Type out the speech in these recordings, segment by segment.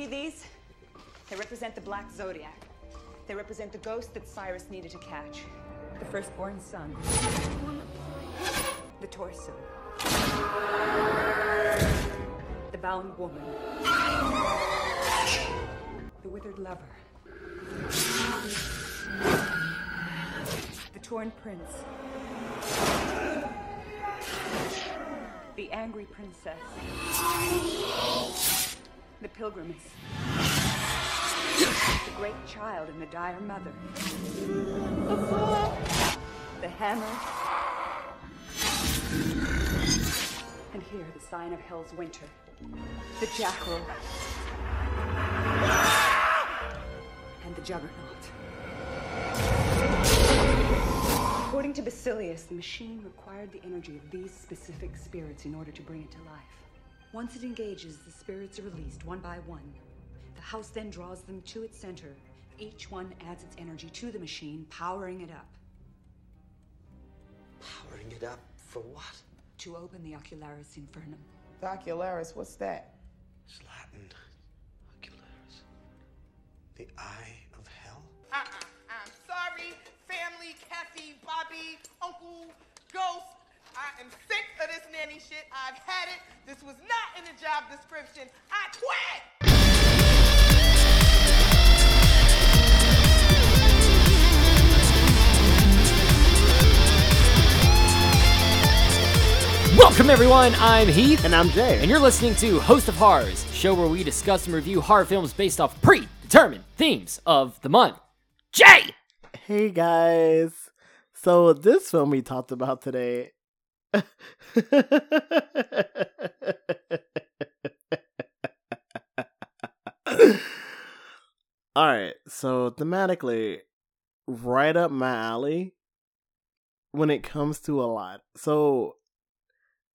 See these? They represent the Black Zodiac. They represent the ghost that Cyrus needed to catch. The firstborn son. The torso. The bound woman. The withered lover. The torn prince. The angry princess. The pilgrimess. The great child and the dire mother. The hammer. And here, the sign of hell's winter. The jackal. And the juggernaut. According to Basilius, the machine required the energy of these specific spirits in order to bring it to life. Once it engages, the spirits are released one by one. The house then draws them to its center. Each one adds its energy to the machine, powering it up. Powering it up for what? To open the Ocularis Infernum. The Ocularis, what's that? It's Latin. Ocularis. The eye of hell? I'm sorry, family, Kathy, Bobby, Uncle, Ghost. I am sick of this nanny shit. I've had it. This was not in the job description. I quit! Welcome everyone, I'm Heath. And I'm Jay. And you're listening to Host of Horrors, a show where we discuss and review horror films based off predetermined themes of the month. Jay! Hey guys. So this film we talked about today... Alright, so thematically, right up my alley when it comes to a lot. So...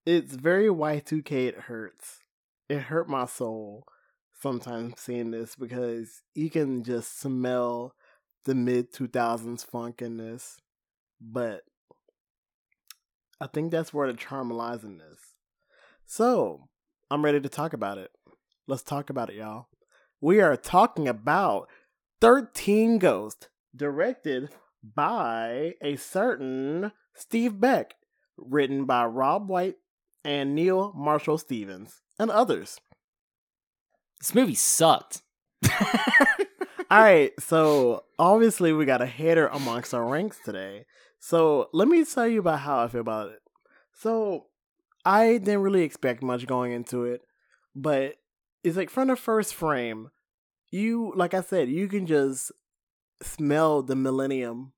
it's very Y2K, it hurts. It hurt my soul sometimes seeing this because you can just smell the mid-2000s funk in this. But I think that's where the charm lies in this. So, I'm ready to talk about it. Let's talk about it, y'all. We are talking about 13 Ghosts, directed by a certain Steve Beck, written by Rob White and Neil Marshall Stevens, and others. This movie sucked. Alright, so obviously we got a hater amongst our ranks today. So let me tell you about how I feel about it. So I didn't really expect much going into it, but it's like from the first frame, you, like I said, you can just smell the millennium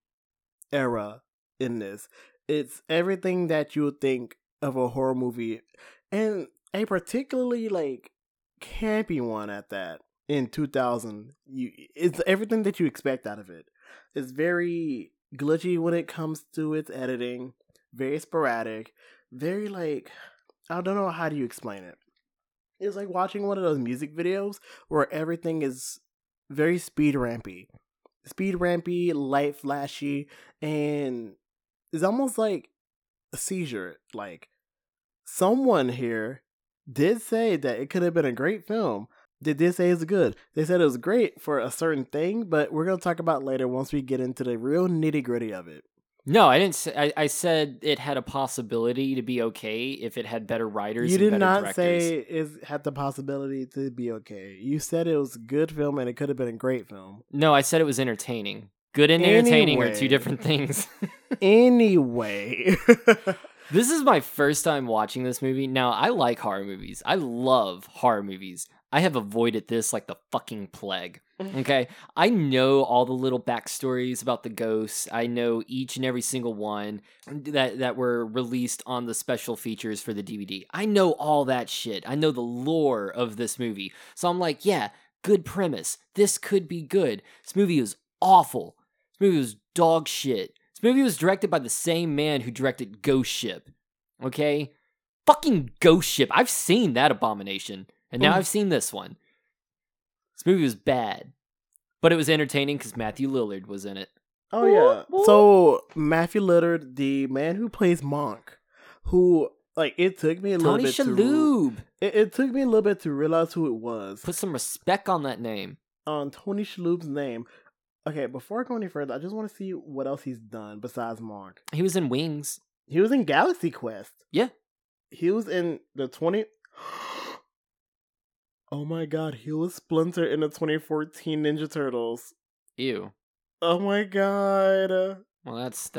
era in this. It's everything that you would think of a horror movie, and a particularly like campy one at that. In 2000, it's everything that you expect out of it. It's very glitchy when it comes to its editing, very sporadic, very like, I don't know how do you explain it. It's like watching one of those music videos where everything is very speed rampy, light flashy, and it's almost like a seizure. Like, someone here did say that it could have been a great film. They did say it's good. They said it was great for a certain thing, but we're going to talk about later once we get into the real nitty-gritty of it. No, I didn't say... I said it had a possibility to be okay if it had better writers and better directors. You did not say it had the possibility to be okay. You said it was a good film and it could have been a great film. No, I said it was entertaining. Good and entertaining are two different things. Anyway. This is my first time watching this movie. Now, I like horror movies. I love horror movies. I have avoided this like the fucking plague. Okay? I know all the little backstories about the ghosts. I know each and every single one that were released on the special features for the DVD. I know all that shit. I know the lore of this movie. So I'm like, yeah, good premise. This could be good. This movie is awful. This movie was dog shit. This movie was directed by the same man who directed Ghost Ship. Okay? Fucking Ghost Ship. I've seen that abomination. And now I've seen this one. This movie was bad. But it was entertaining because Matthew Lillard was in it. Oh, yeah. So, Matthew Lillard, the man who plays Monk, who Like, it took me a little bit. Tony Shalhoub. It took me a little bit to realize who it was. Put some respect on that name. On Tony Shalhoub's name. Okay, before I go any further, I just want to see what else he's done besides Mark. He was in Wings. He was in Galaxy Quest. Yeah. He was in the 20... Oh my god, he was Splinter in the 2014 Ninja Turtles. Ew. Oh my god. Well, that's...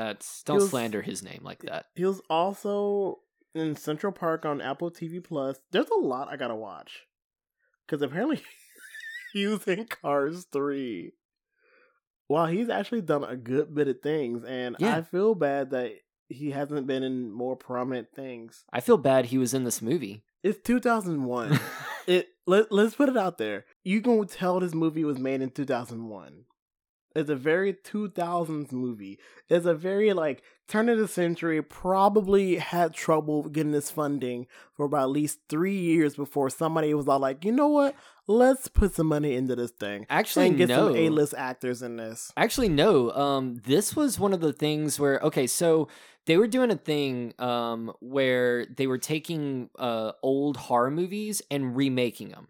Don't slander his name like that. He was also in Central Park on Apple TV+. There's a lot I gotta watch. Because apparently he was in Cars 3. Wow, he's actually done a good bit of things, and yeah. I feel bad that he hasn't been in more prominent things. I feel bad he was in this movie. It's 2001. Let's put it out there. You can tell this movie was made in 2001. It's a very 2000s movie. It's a very, like, turn of the century, probably had trouble getting this funding for about at least 3 years before somebody was all like, you know what? Let's put some money into this thing. Actually, and get some A-list actors in this. Actually, no. This was one of the things where, okay, so they were doing a thing where they were taking old horror movies and remaking them.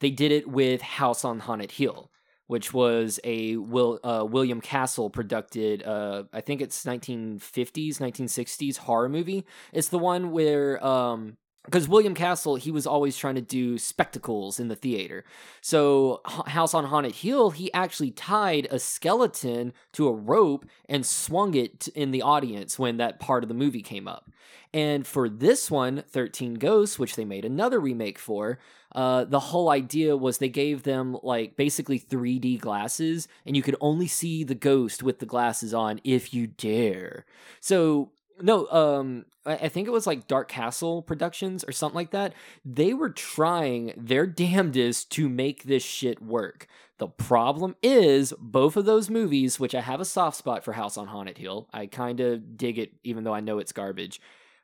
They did it with House on Haunted Hill, which was a William Castle produced, I think it's 1950s, 1960s horror movie. It's the one where... Because William Castle, he was always trying to do spectacles in the theater. So House on Haunted Hill, he actually tied a skeleton to a rope and swung it in the audience when that part of the movie came up. And for this one, 13 Ghosts, which they made another remake for, the whole idea was they gave them, like, basically 3D glasses, and you could only see the ghost with the glasses on if you dare. So... No, I think it was like Dark Castle Productions or something like that. They were trying their damnedest to make this shit work. The problem is both of those movies, which I have a soft spot for House on Haunted Hill. I kind of dig it, even though I know it's garbage.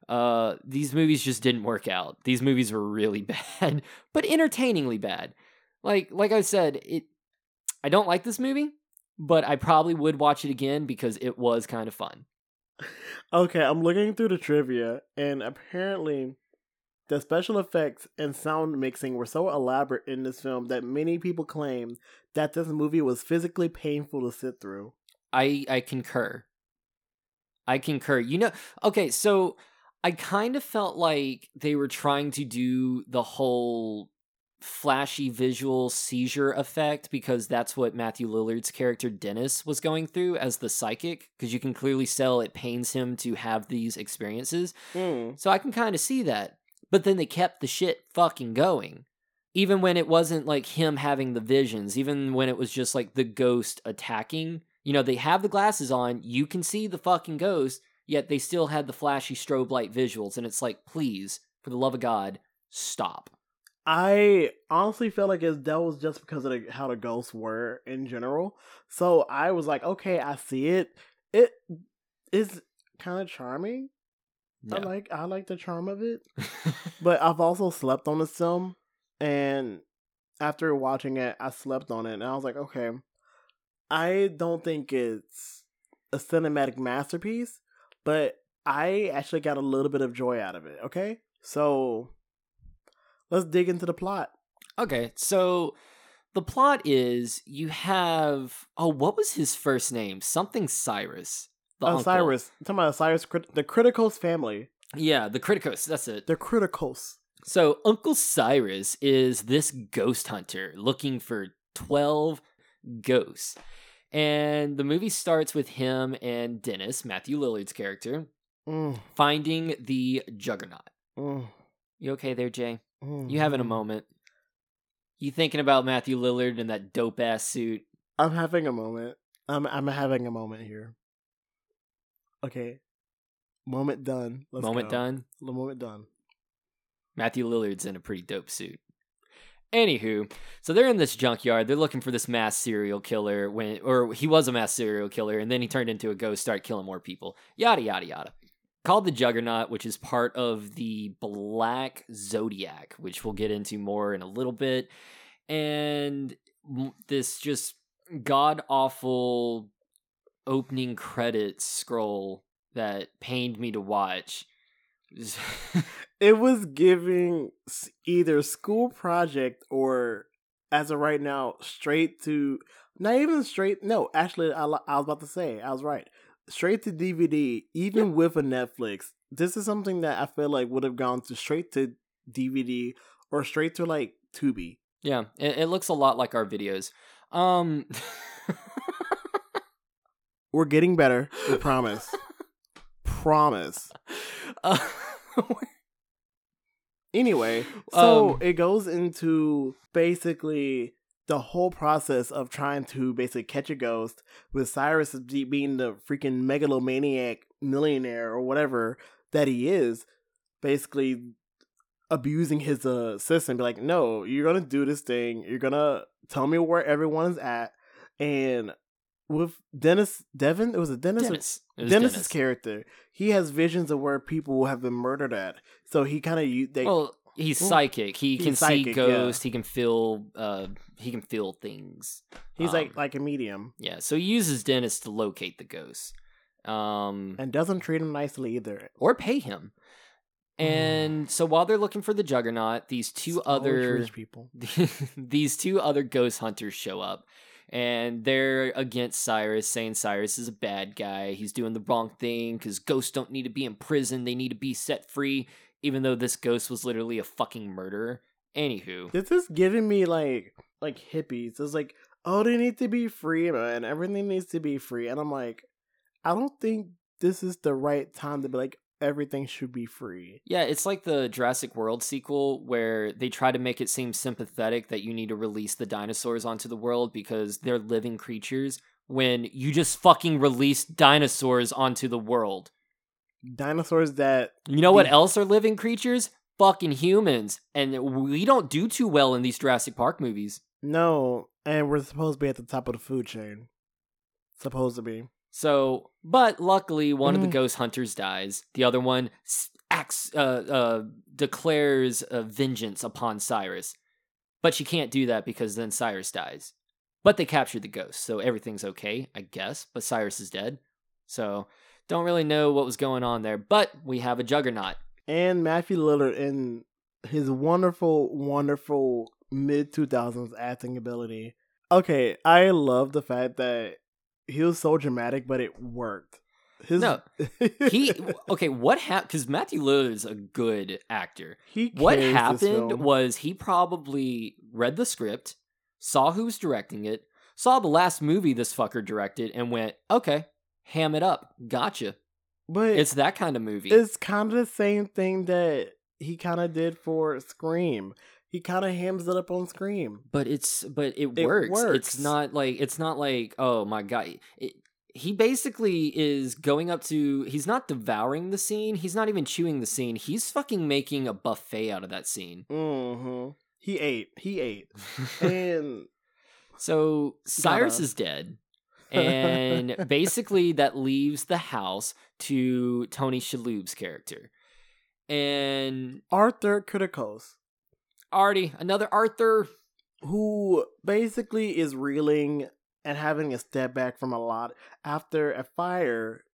These movies just didn't work out. These movies were really bad, but entertainingly bad. Like I said, I don't like this movie, but I probably would watch it again because it was kind of fun. Okay, I'm looking through the trivia, and apparently the special effects and sound mixing were so elaborate in this film that many people claim that this movie was physically painful to sit through. I concur. You know, okay, so I kind of felt like they were trying to do the whole flashy visual seizure effect because that's what Matthew Lillard's character Dennis was going through as the psychic, because you can clearly tell it pains him to have these experiences. So I can kind of see that, but then they kept the shit fucking going even when it wasn't like him having the visions, even when it was just like the ghost attacking. You know, they have the glasses on, you can see the fucking ghost, yet they still had the flashy strobe light visuals, and it's like, please, for the love of God, stop. I honestly felt like that was just because of how the ghosts were in general. So I was like, okay, I see it. It is kind of charming. Yeah. I like the charm of it. But I've also slept on this film. And after watching it, I slept on it. And I was like, okay, I don't think it's a cinematic masterpiece. But I actually got a little bit of joy out of it, okay? So... let's dig into the plot. Okay, so the plot is you have... Oh, what was his first name? Something Cyrus. Cyrus. I'm talking about Cyrus, the Kriticos family. Yeah, the Kriticos, that's it. The Kriticos. So Uncle Cyrus is this ghost hunter looking for 12 ghosts. And the movie starts with him and Dennis, Matthew Lillard's character, finding the Juggernaut. You okay there, Jay? You having a moment? You thinking about Matthew Lillard in that dope ass suit? I'm having a moment. I'm having a moment here. Okay, moment done. Let's moment go. Done. The moment done. Matthew Lillard's in a pretty dope suit. Anywho, so they're in this junkyard. They're looking for this mass serial killer he was a mass serial killer, and then he turned into a ghost, started killing more people. Yada yada yada. Called the Juggernaut, which is part of the Black Zodiac, which we'll get into more in a little bit. And this just god-awful opening credits scroll that pained me to watch It was giving either school project or, as of right now, straight to, not even straight, no, actually, I was about to say, I was right. Straight to DVD, even with a Netflix. This is something that I feel like would have gone to straight to DVD or straight to, like, Tubi. Yeah, it looks a lot like our videos. We're getting better, we promise. Promise. Anyway, so it goes into basically the whole process of trying to basically catch a ghost, with Cyrus being the freaking megalomaniac millionaire or whatever that he is, basically abusing his assistant, be like, no, you're gonna do this thing, you're gonna tell me where everyone's at. And with Dennis's character, he has visions of where people have been murdered at, so he kind of he's psychic. He can see ghosts. Yeah. He can feel things. He's like a medium. Yeah, so he uses Dennis to locate the ghosts, and doesn't treat him nicely either, or pay him. And so while they're looking for the Juggernaut, these two other ghost hunters show up. And they're against Cyrus, saying Cyrus is a bad guy. He's doing the wrong thing because ghosts don't need to be in prison. They need to be set free, even though this ghost was literally a fucking murderer. Anywho. This is giving me like hippies. It's like, oh, they need to be free, man. Everything needs to be free. And I'm like, I don't think this is the right time to be like, everything should be free. Yeah, it's like the Jurassic World sequel where they try to make it seem sympathetic that you need to release the dinosaurs onto the world because they're living creatures, when you just fucking released dinosaurs onto the world. Dinosaurs that... You know what else are living creatures? Fucking humans. And we don't do too well in these Jurassic Park movies. No, and we're supposed to be at the top of the food chain. Supposed to be. So, but luckily, one of the ghost hunters dies. The other one declares vengeance upon Cyrus. But she can't do that because then Cyrus dies. But they captured the ghost, so everything's okay, I guess. But Cyrus is dead. So, don't really know what was going on there. But we have a Juggernaut. And Matthew Lillard in his wonderful, wonderful mid-2000s acting ability. Okay, I love the fact that he was so dramatic, but it worked. What happened? Because Matthew Lillard is a good actor. What happened was he probably read the script, saw who was directing it, saw the last movie this fucker directed, and went, okay, ham it up. Gotcha. But it's that kind of movie. It's kind of the same thing that he kind of did for Scream. He kind of hams it up on Scream, but it works. It's not like oh my god. He basically is going up to. He's not devouring the scene. He's not even chewing the scene. He's fucking making a buffet out of that scene. Mm-hmm. He ate, and so Cyrus is dead, and basically that leaves the house to Tony Shalhoub's character, and Arthur Kriticos. Another Arthur, who basically is reeling and having a step back from a lot after a fire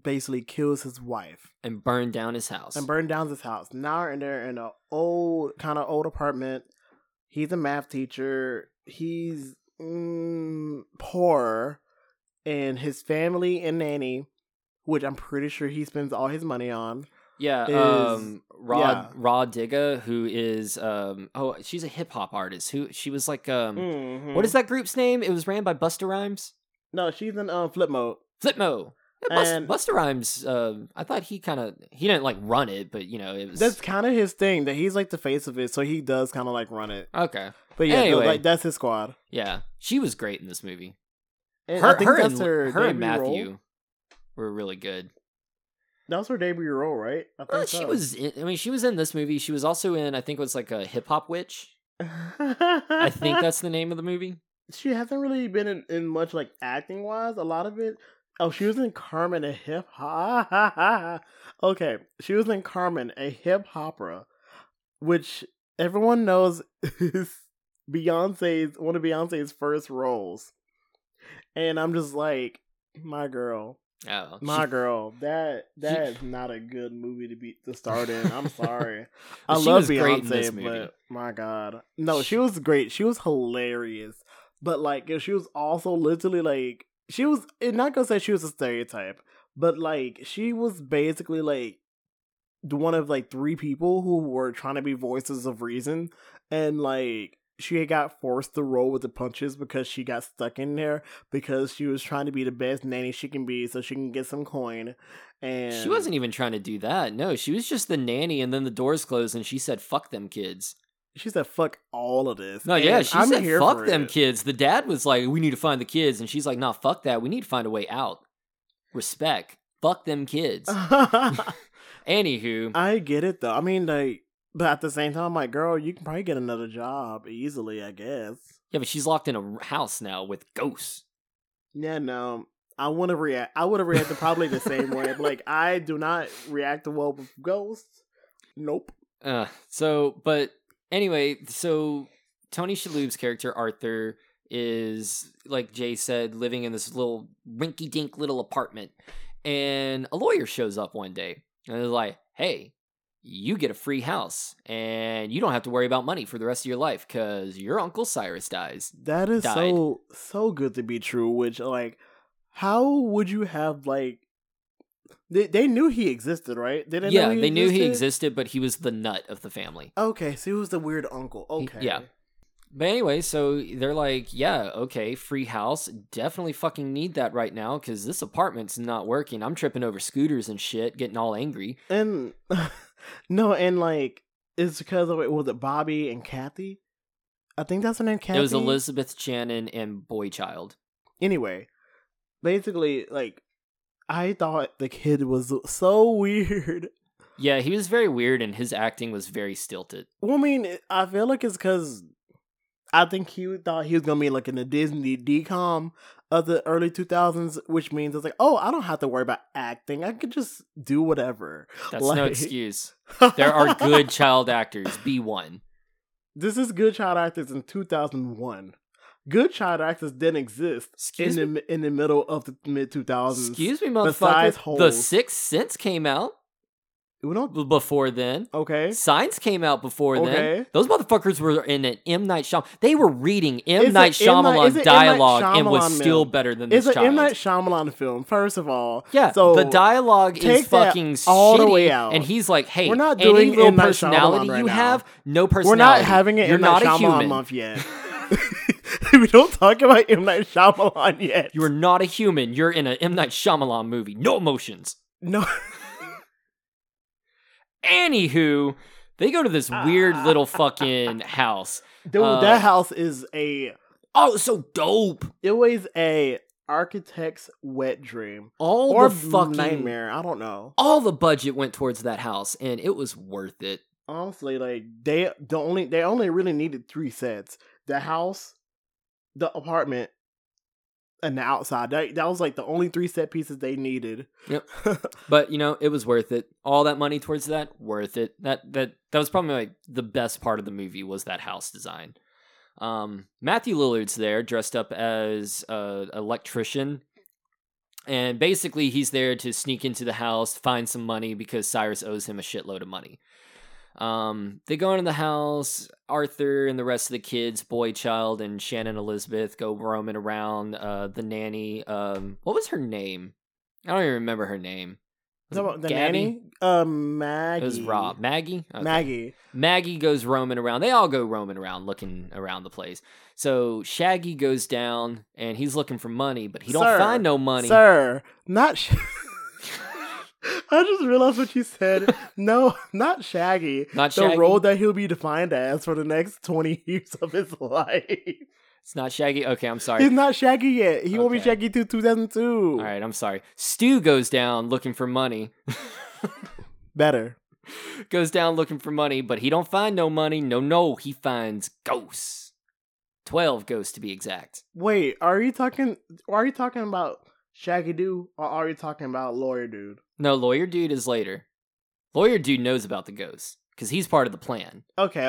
basically kills his wife and burned down his house. Now they're in an old apartment. He's a math teacher. He's poor, and his family and nanny, which I'm pretty sure he spends all his money on. Yeah, Rah Digga, who is she's a hip hop artist. What is that group's name? It was ran by Busta Rhymes. No, she's in Flipmo. Flipmo. Yeah, and Busta Rhymes. I thought he didn't like run it, but you know it was. That's kind of his thing. That he's like the face of it, so he does kind of like run it. Okay, but yeah, anyway, that's his squad. Yeah, she was great in this movie. And her and Matthew were really good. That was her debut role, right? I think she was. She was in this movie. She was also in, I think, it was like a Hip Hop Witch. I think that's the name of the movie. She hasn't really been in much, like, acting wise. A lot of it. Oh, she was in Carmen, a hip hop. Okay, she was in Carmen, a hip hopera, which everyone knows is one of Beyonce's first roles, and I'm just like, my girl. Oh, my girl, that is not a good movie to start in. I'm sorry. I love Beyonce, but my God, no, she was great. She was hilarious, but like, she was also literally like, she was. I'm not gonna say she was a stereotype, but like, she was basically like one of like three people who were trying to be voices of reason, and like, she got forced to roll with the punches because she got stuck in there because she was trying to be the best nanny she can be so she can get some coin. And she wasn't even trying to do that. No, she was just the nanny, and then the doors closed and she said, "Fuck them kids." She said, "Fuck all of this." No, and yeah, she said, "Fuck them kids." The dad was like, "We need to find the kids." And she's like, "Nah, fuck that. We need to find a way out. Respect. Fuck them kids." Anywho. I get it, though. I mean, like, but at the same time, I'm like, girl, you can probably get another job easily, I guess. Yeah, but she's locked in a house now with ghosts. Yeah, no. I would have reacted probably the same way. Like, I do not react well with ghosts. Nope. So Tony Shalhoub's character, Arthur, is, like Jay said, living in this little rinky-dink little apartment. And a lawyer shows up one day and is like, "Hey, you get a free house, and you don't have to worry about money for the rest of your life because your Uncle Cyrus dies." That is so good to be true, which, like, how would you have, like... They knew he existed, right? They knew he existed, but he was the nut of the family. Okay, so he was the weird uncle. Okay. Yeah. But anyway, so they're like, yeah, okay, free house. Definitely fucking need that right now because this apartment's not working. I'm tripping over scooters and shit, getting all angry. And... No, and like, it's because of it. Was it Bobby and Kathy? I think that's her name, Kathy. It was Elizabeth, Shannon, and Boychild. Anyway, basically, like, I thought the kid was so weird. Yeah, he was very weird, and his acting was very stilted. Well, I mean, I feel like it's because I think he thought he was going to be like in the Disney DCOM of the early 2000s, which means it's like, oh, I don't have to worry about acting. I could just do whatever. That's like... no excuse. There are good child actors. Be one. This is good child actors in 2001. Good child actors didn't exist in the middle of the mid-2000s. Excuse me, motherfucker. The Sixth Sense came out before then. Okay. Signs came out before then. Those motherfuckers were in an M. Night Shyamalan. They were reading M. Night Shyamalan dialogue and was still better than this child. It's an M. Night Shyamalan film, first of all. Yeah, so the dialogue is fucking all shitty. The way out. And he's like, hey, we're not doing any little personality you have, no personality. We're not having an M. Night Shyamalan month yet. We don't talk about M. Night Shyamalan yet. You're not a human. You're in an M. Night Shyamalan movie. No emotions. No. Anywho, they go to this weird little fucking house. Dude, that house is so dope. It was a architect's wet dream. Or the fucking nightmare. I don't know. All the budget went towards that house, and it was worth it. Honestly, like they only really needed three sets: the house, the apartment, and the outside. That was like the only three set pieces they needed. Yep. But you know, it was worth it. All that money towards that, worth it. That was probably like the best part of the movie, was that house design. Matthew Lillard's there, dressed up as an electrician, and basically he's there to sneak into the house, find some money because Cyrus owes him a shitload of money. They go into the house. Arthur and the rest of the kids, Boychild and Shannon Elizabeth, go roaming around. The nanny, what was her name? I don't even remember her name. The nanny? Maggie. It was Rob. Maggie? Okay. Maggie goes roaming around. They all go roaming around, looking around the place. So Shaggy goes down, and he's looking for money, but he don't find no money. I just realized what you said. No, not Shaggy. Not Shaggy. The role that he'll be defined as for the next 20 years of his life. It's not Shaggy? Okay, I'm sorry. He's not Shaggy yet. He won't be Shaggy till 2002. All right, I'm sorry. Stu goes down looking for money. Better. Goes down looking for money, but he don't find no money. No, he finds ghosts. 12 ghosts to be exact. Wait, are you talking about Shaggy Dude, or are you talking about Lawyer Dude? No, Lawyer Dude is later. Lawyer Dude knows about the ghosts because he's part of the plan. Okay.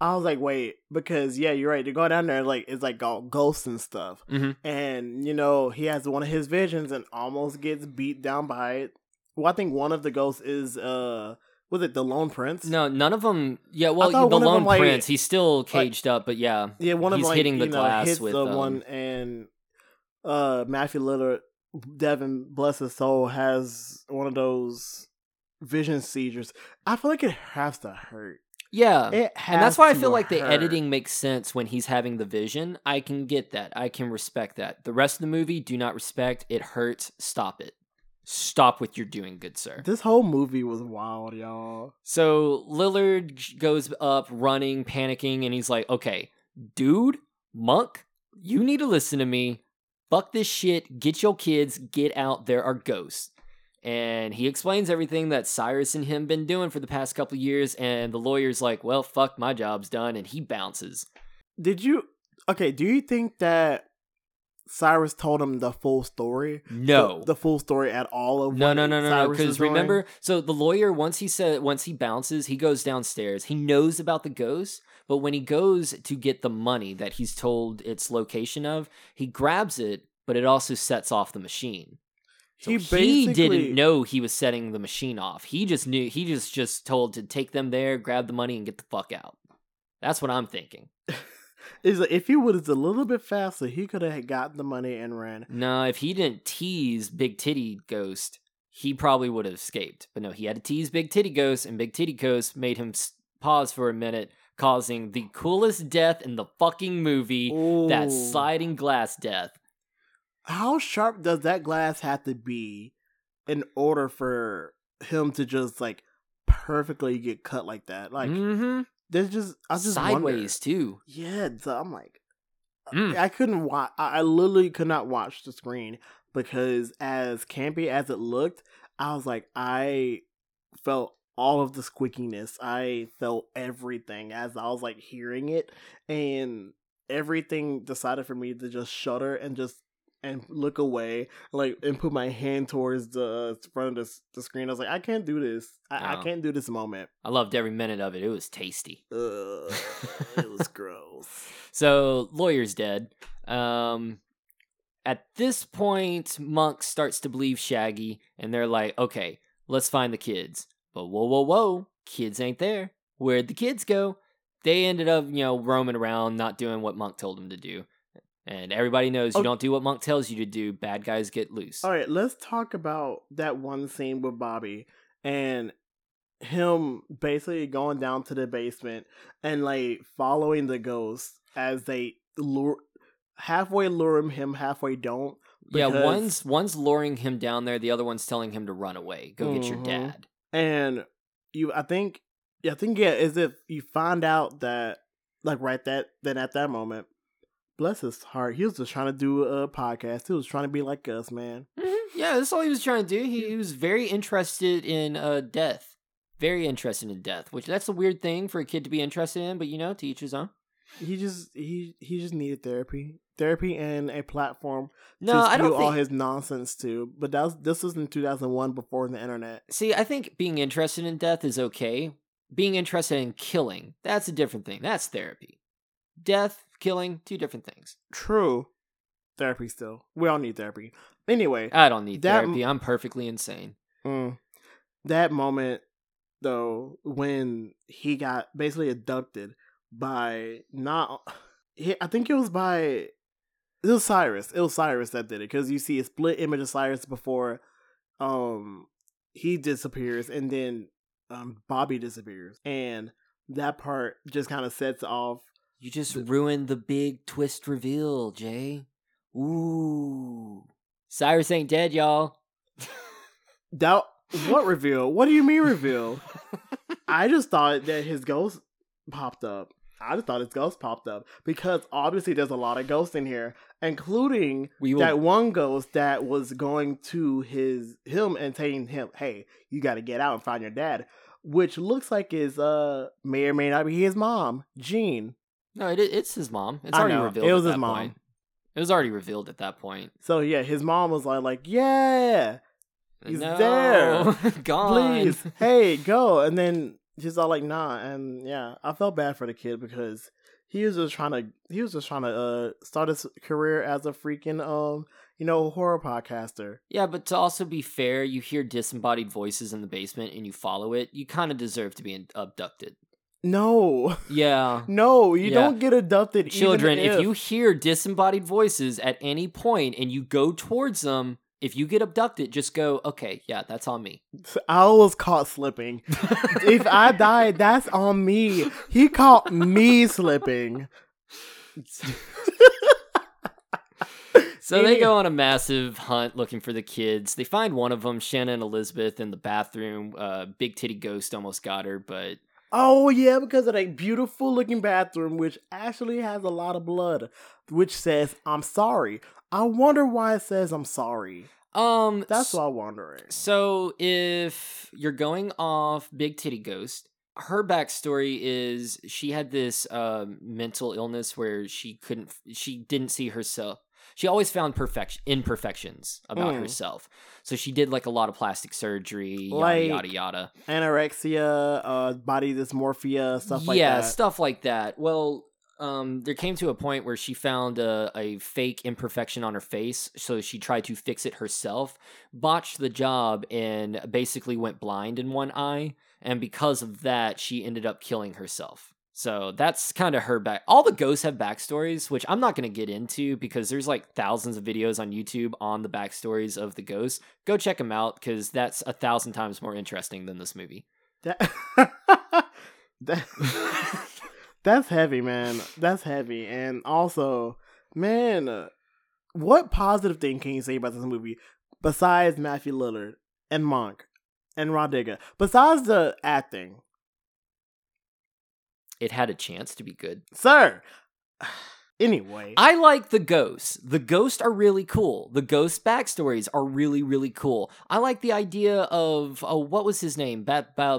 I was like, wait, because yeah, you're right. To go down there, like it's like all ghosts and stuff, mm-hmm. and you know he has one of his visions and almost gets beat down by it. Well, I think one of the ghosts is was it the Lone Prince? No, none of them. Yeah, well, the Lone Prince, he's still caged up, but yeah, one of them, like, hitting the glass with the one, and Matthew Lillard, Devin, bless his soul, has one of those vision seizures. I feel like it has to hurt. Yeah, and that's why I feel like the editing makes sense when he's having the vision. I can get that. I can respect that. The rest of the movie, do not respect. It hurts. Stop it. Stop what you're doing, good sir. This whole movie was wild, y'all. So Lillard goes up running, panicking, and he's like, okay, dude, monk, you need to listen to me. Fuck this shit. Get your kids. Get out. There are ghosts. And he explains everything that Cyrus and him been doing for the past couple of years, and the lawyer's like, well, fuck, my job's done, and he bounces. Do you think that Cyrus told him the full story? No. The full story at all of No, because remember, so the lawyer, once he bounces, he goes downstairs. He knows about the ghost, but when he goes to get the money that he's told its location of, he grabs it, but it also sets off the machine. So he didn't know he was setting the machine off. He just knew. He just told to take them there, grab the money, and get the fuck out. That's what I'm thinking. Is like, if he would have a little bit faster, he could have gotten the money and ran. No, if he didn't tease Big Titty Ghost, he probably would have escaped. But no, he had to tease Big Titty Ghost, and Big Titty Ghost made him pause for a minute, causing the coolest death in the fucking movie, that sliding glass death. How sharp does that glass have to be in order for him to just, like, perfectly get cut like that? Like, mm-hmm. There's just... I just sideways, wonder. Too. Yeah, so I'm like... I couldn't watch... I literally could not watch the screen because as campy as it looked, I was like, I felt all of the squeakiness. I felt everything as I was, like, hearing it. And everything decided for me to just shudder and just... and look away, like, and put my hand towards the front of the screen. I was like, I can't do this. I can't do this moment. I loved every minute of it. It was tasty. It was gross. So, lawyer's dead. At this point, Monk starts to believe Shaggy, and they're like, okay, let's find the kids. But whoa, kids ain't there. Where'd the kids go? They ended up, roaming around, not doing what Monk told them to do. And everybody knows you don't do what Monk tells you to do. Bad guys get loose. All right, let's talk about that one scene with Bobby and him basically going down to the basement and, like, following the ghosts as they halfway lure him, halfway don't. Because... yeah, one's luring him down there. The other one's telling him to run away. Go get your dad. And I think is if you find out that, like, then at that moment, bless his heart, he was just trying to do a podcast. He was trying to be like us, man. Mm-hmm. Yeah, that's all he was trying to do. He was very interested in death. Very interested in death, which that's a weird thing for a kid to be interested in, but, to each his own. He just needed therapy. Therapy and a platform his nonsense to. But this was in 2001 before the internet. See, I think being interested in death is okay. Being interested in killing, that's a different thing. That's therapy. Death, killing, two different things. True. Therapy still. We all need therapy. Anyway. I don't need therapy. I'm perfectly insane. That moment, though, when he got basically abducted by I think it was by... it was Cyrus. It was Cyrus that did it. Because you see a split image of Cyrus before he disappears. And then Bobby disappears. And that part just kind of sets off. You just ruined the big twist reveal, Jay. Ooh. Cyrus ain't dead, y'all. What reveal? What do you mean reveal? I just thought that his ghost popped up. Because obviously there's a lot of ghosts in here, including that one ghost that was going to him and telling him, hey, you got to get out and find your dad, which looks like is may or may not be his mom, Jean. No, it's his mom. It's already revealed. It was his mom. It was already revealed at that point. So yeah, his mom was like, "Yeah, he's there. Gone. Please, hey, go." And then he's all like, nah. And yeah, I felt bad for the kid because he was just trying to start his career as a freaking, horror podcaster. Yeah, but to also be fair, you hear disembodied voices in the basement and you follow it. You kind of deserve to be abducted. No. Yeah. No, you don't get abducted. Children, even if you hear disembodied voices at any point and you go towards them, if you get abducted, just go, okay, yeah, that's on me. I was caught slipping. If I died, that's on me. He caught me slipping. So they go on a massive hunt looking for the kids. They find one of them, Shannon Elizabeth, in the bathroom. Big titty ghost almost got her, but... Oh, yeah, because of that beautiful-looking bathroom, which actually has a lot of blood, which says, I'm sorry. I wonder why it says I'm sorry. That's what I'm wondering. So if you're going off Big Titty Ghost, her backstory is she had this mental illness where she didn't see herself. She always found imperfections about herself. So she did like a lot of plastic surgery, yada, yada, yada. Anorexia, body dysmorphia, stuff like that. Yeah, stuff like that. Well, there came to a point where she found a fake imperfection on her face. So she tried to fix it herself, botched the job, and basically went blind in one eye. And because of that, she ended up killing herself. So that's kind of her back. All the ghosts have backstories, which I'm not going to get into because there's like thousands of videos on YouTube on the backstories of the ghosts. Go check them out because that's 1,000 times more interesting than this movie. That's heavy, man. That's heavy. And also, man, what positive thing can you say about this movie besides Matthew Lillard and Monk and Rah Digga? Besides the acting. It had a chance to be good. Sir! Anyway. I like the ghosts. The ghosts are really cool. The ghost backstories are really, really cool. I like the idea of, what was his name? Babylon.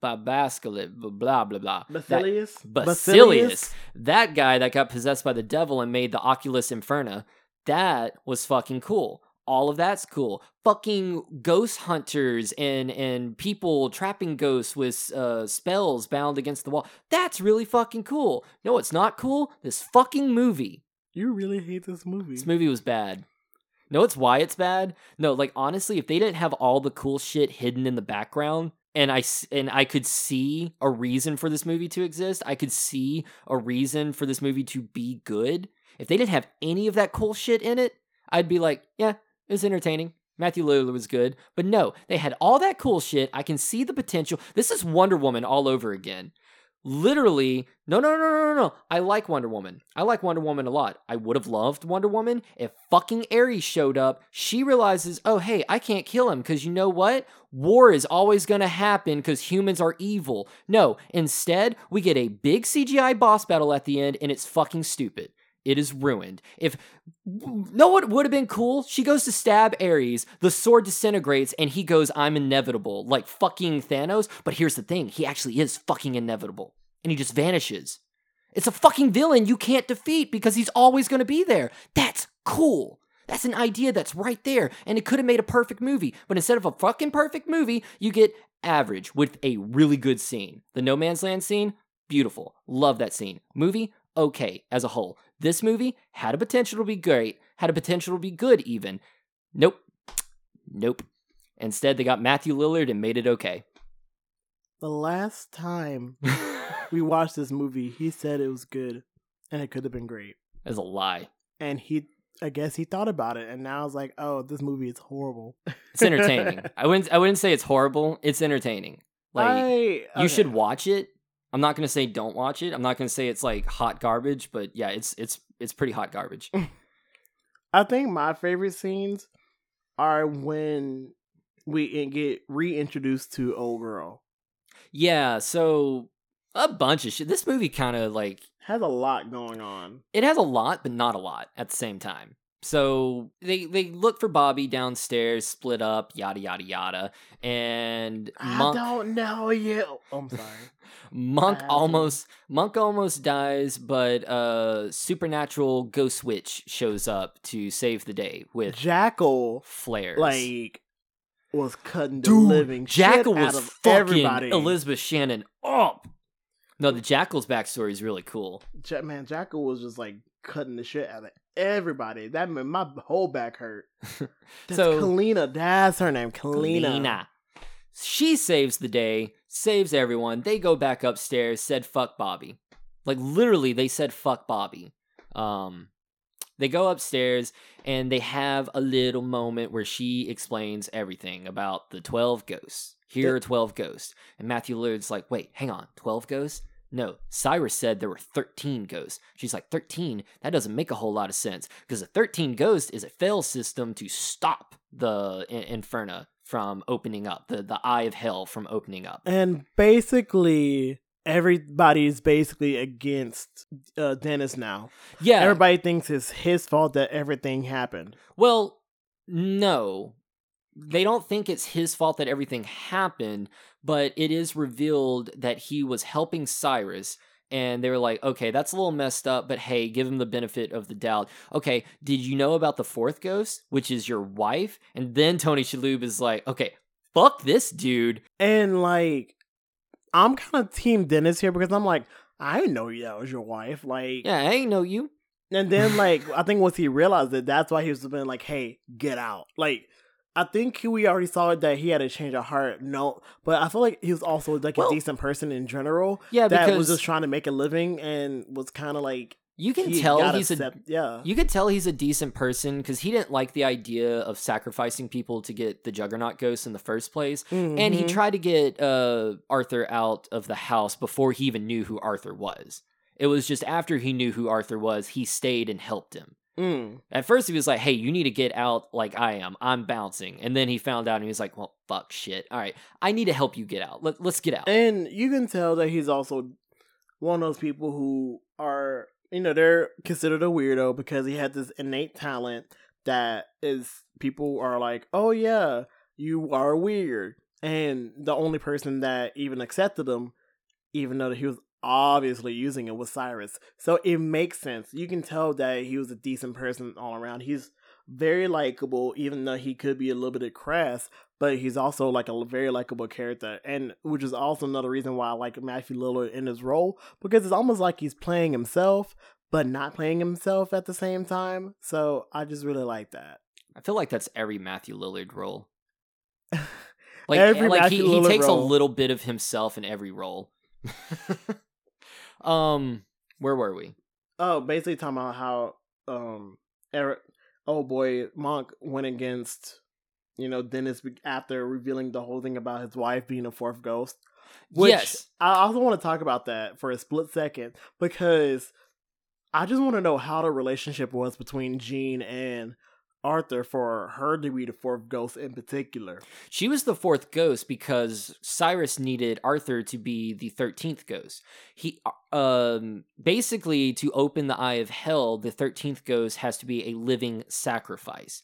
Basilius. Blah, blah, blah. Basilius. That guy that got possessed by the devil and made the Ocularis Infernum. That was fucking cool. All of that's cool. Fucking ghost hunters and people trapping ghosts with spells bound against the wall. That's really fucking cool. No, it's not cool. This fucking movie. You really hate this movie. This movie was bad. No, it's why it's bad. No, like honestly, if they didn't have all the cool shit hidden in the background, and I could see a reason for this movie to exist, I could see a reason for this movie to be good. If they didn't have any of that cool shit in it, I'd be like, yeah. It was entertaining. Matthew Lillard was good. But no, they had all that cool shit. I can see the potential. This is Wonder Woman all over again. Literally, no. I like Wonder Woman. I like Wonder Woman a lot. I would have loved Wonder Woman if fucking Ares showed up. She realizes, oh, hey, I can't kill him because you know what? War is always going to happen because humans are evil. No, instead, we get a big CGI boss battle at the end and it's fucking stupid. It is ruined. If no one would have been cool, she goes to stab Ares, the sword disintegrates, and he goes, I'm inevitable, like fucking Thanos. But here's the thing, he actually is fucking inevitable. And he just vanishes. It's a fucking villain you can't defeat because he's always gonna be there. That's cool. That's an idea that's right there. And it could have made a perfect movie. But instead of a fucking perfect movie, you get average with a really good scene. The No Man's Land scene, beautiful. Love that scene. Movie, okay, as a whole. This movie had a potential to be great, had a potential to be good even. Nope. Instead, they got Matthew Lillard and made it okay. The last time we watched this movie, he said it was good and it could have been great. That's a lie. And I guess he thought about it and now I was like, oh, this movie is horrible. It's entertaining. I wouldn't say it's horrible. It's entertaining. Like you should watch it. I'm not going to say don't watch it. I'm not going to say it's like hot garbage, but yeah, it's pretty hot garbage. I think my favorite scenes are when we get reintroduced to old girl. Yeah, so a bunch of shit. This movie kind of like has a lot going on. It has a lot, but not a lot at the same time. So they look for Bobby downstairs, split up, yada, yada, yada. And Monk, I don't know you. Oh, I'm sorry. Monk almost dies, but a supernatural ghost witch shows up to save the day with Jackal flares. Like was cutting the living Jackal shit out of everybody. Elizabeth Shannon up. No, the Jackal's backstory is really cool. Man, Jackal was just like cutting the shit out of everybody. That made my whole back hurt. That's so, Kalina. That's her name, Kalina. She saves the day, saves everyone. They go back upstairs, said fuck Bobby. Like literally, they said fuck Bobby. They go upstairs and they have a little moment where she explains everything about the 12 ghosts. Here are 12 ghosts. And Matthew Lillard's like, wait, hang on, 12 ghosts? No, Cyrus said there were 13 ghosts. She's like, 13? That doesn't make a whole lot of sense because the 13 ghost is a fail system to stop the Inferno from opening up, the Eye of Hell from opening up. And basically... everybody's basically against Dennis now. Yeah. Everybody thinks it's his fault that everything happened. Well, no. They don't think it's his fault that everything happened, but it is revealed that he was helping Cyrus, and they were like, okay, that's a little messed up, but hey, give him the benefit of the doubt. Okay, did you know about the fourth ghost, which is your wife? And then Tony Shalhoub is like, okay, fuck this dude. And like... I'm kind of team Dennis here because I'm like, I didn't know that was your wife. Like, yeah, I ain't know you. And then, like, I think once he realized it, that's why he was been like, hey, get out. Like, I think we already saw that he had a change of heart. No, but I feel like he was also like a decent person in general. Yeah, that was just trying to make a living and was kind of like, you can tell you can tell he's a decent person because he didn't like the idea of sacrificing people to get the Juggernaut ghost in the first place, and he tried to get Arthur out of the house before he even knew who Arthur was. It was just after he knew who Arthur was, he stayed and helped him. At first, he was like, "Hey, you need to get out like I am. I'm bouncing." And then he found out, and he was like, "Well, fuck, shit. All right, I need to help you get out. Let's get out." And you can tell that he's also one of those people who are. You know, they're considered a weirdo because he had this innate talent that is, people are like, oh yeah, you are weird. And the only person that even accepted him, even though that he was obviously using it, was Cyrus. So it makes sense. You can tell that he was a decent person all around. He's very likable, even though he could be a little bit crass, but he's also like a very likable character, and which is also another reason why I like Matthew Lillard in his role, because it's almost like he's playing himself but not playing himself at the same time. So I just really like that. I feel like that's every Matthew Lillard role. Like every Matthew Lillard he takes role. A little bit of himself in every role. Where were we? Oh, basically talking about how Eric. Oh boy, Monk went against, you know, Dennis after revealing the whole thing about his wife being a fourth ghost. Which yes. I also want to talk about that for a split second because I just want to know how the relationship was between Jean and Arthur for her to be the fourth ghost in particular. She was the fourth ghost because Cyrus needed Arthur to be the 13th ghost. He basically, to open the Eye of Hell, the 13th ghost has to be a living sacrifice.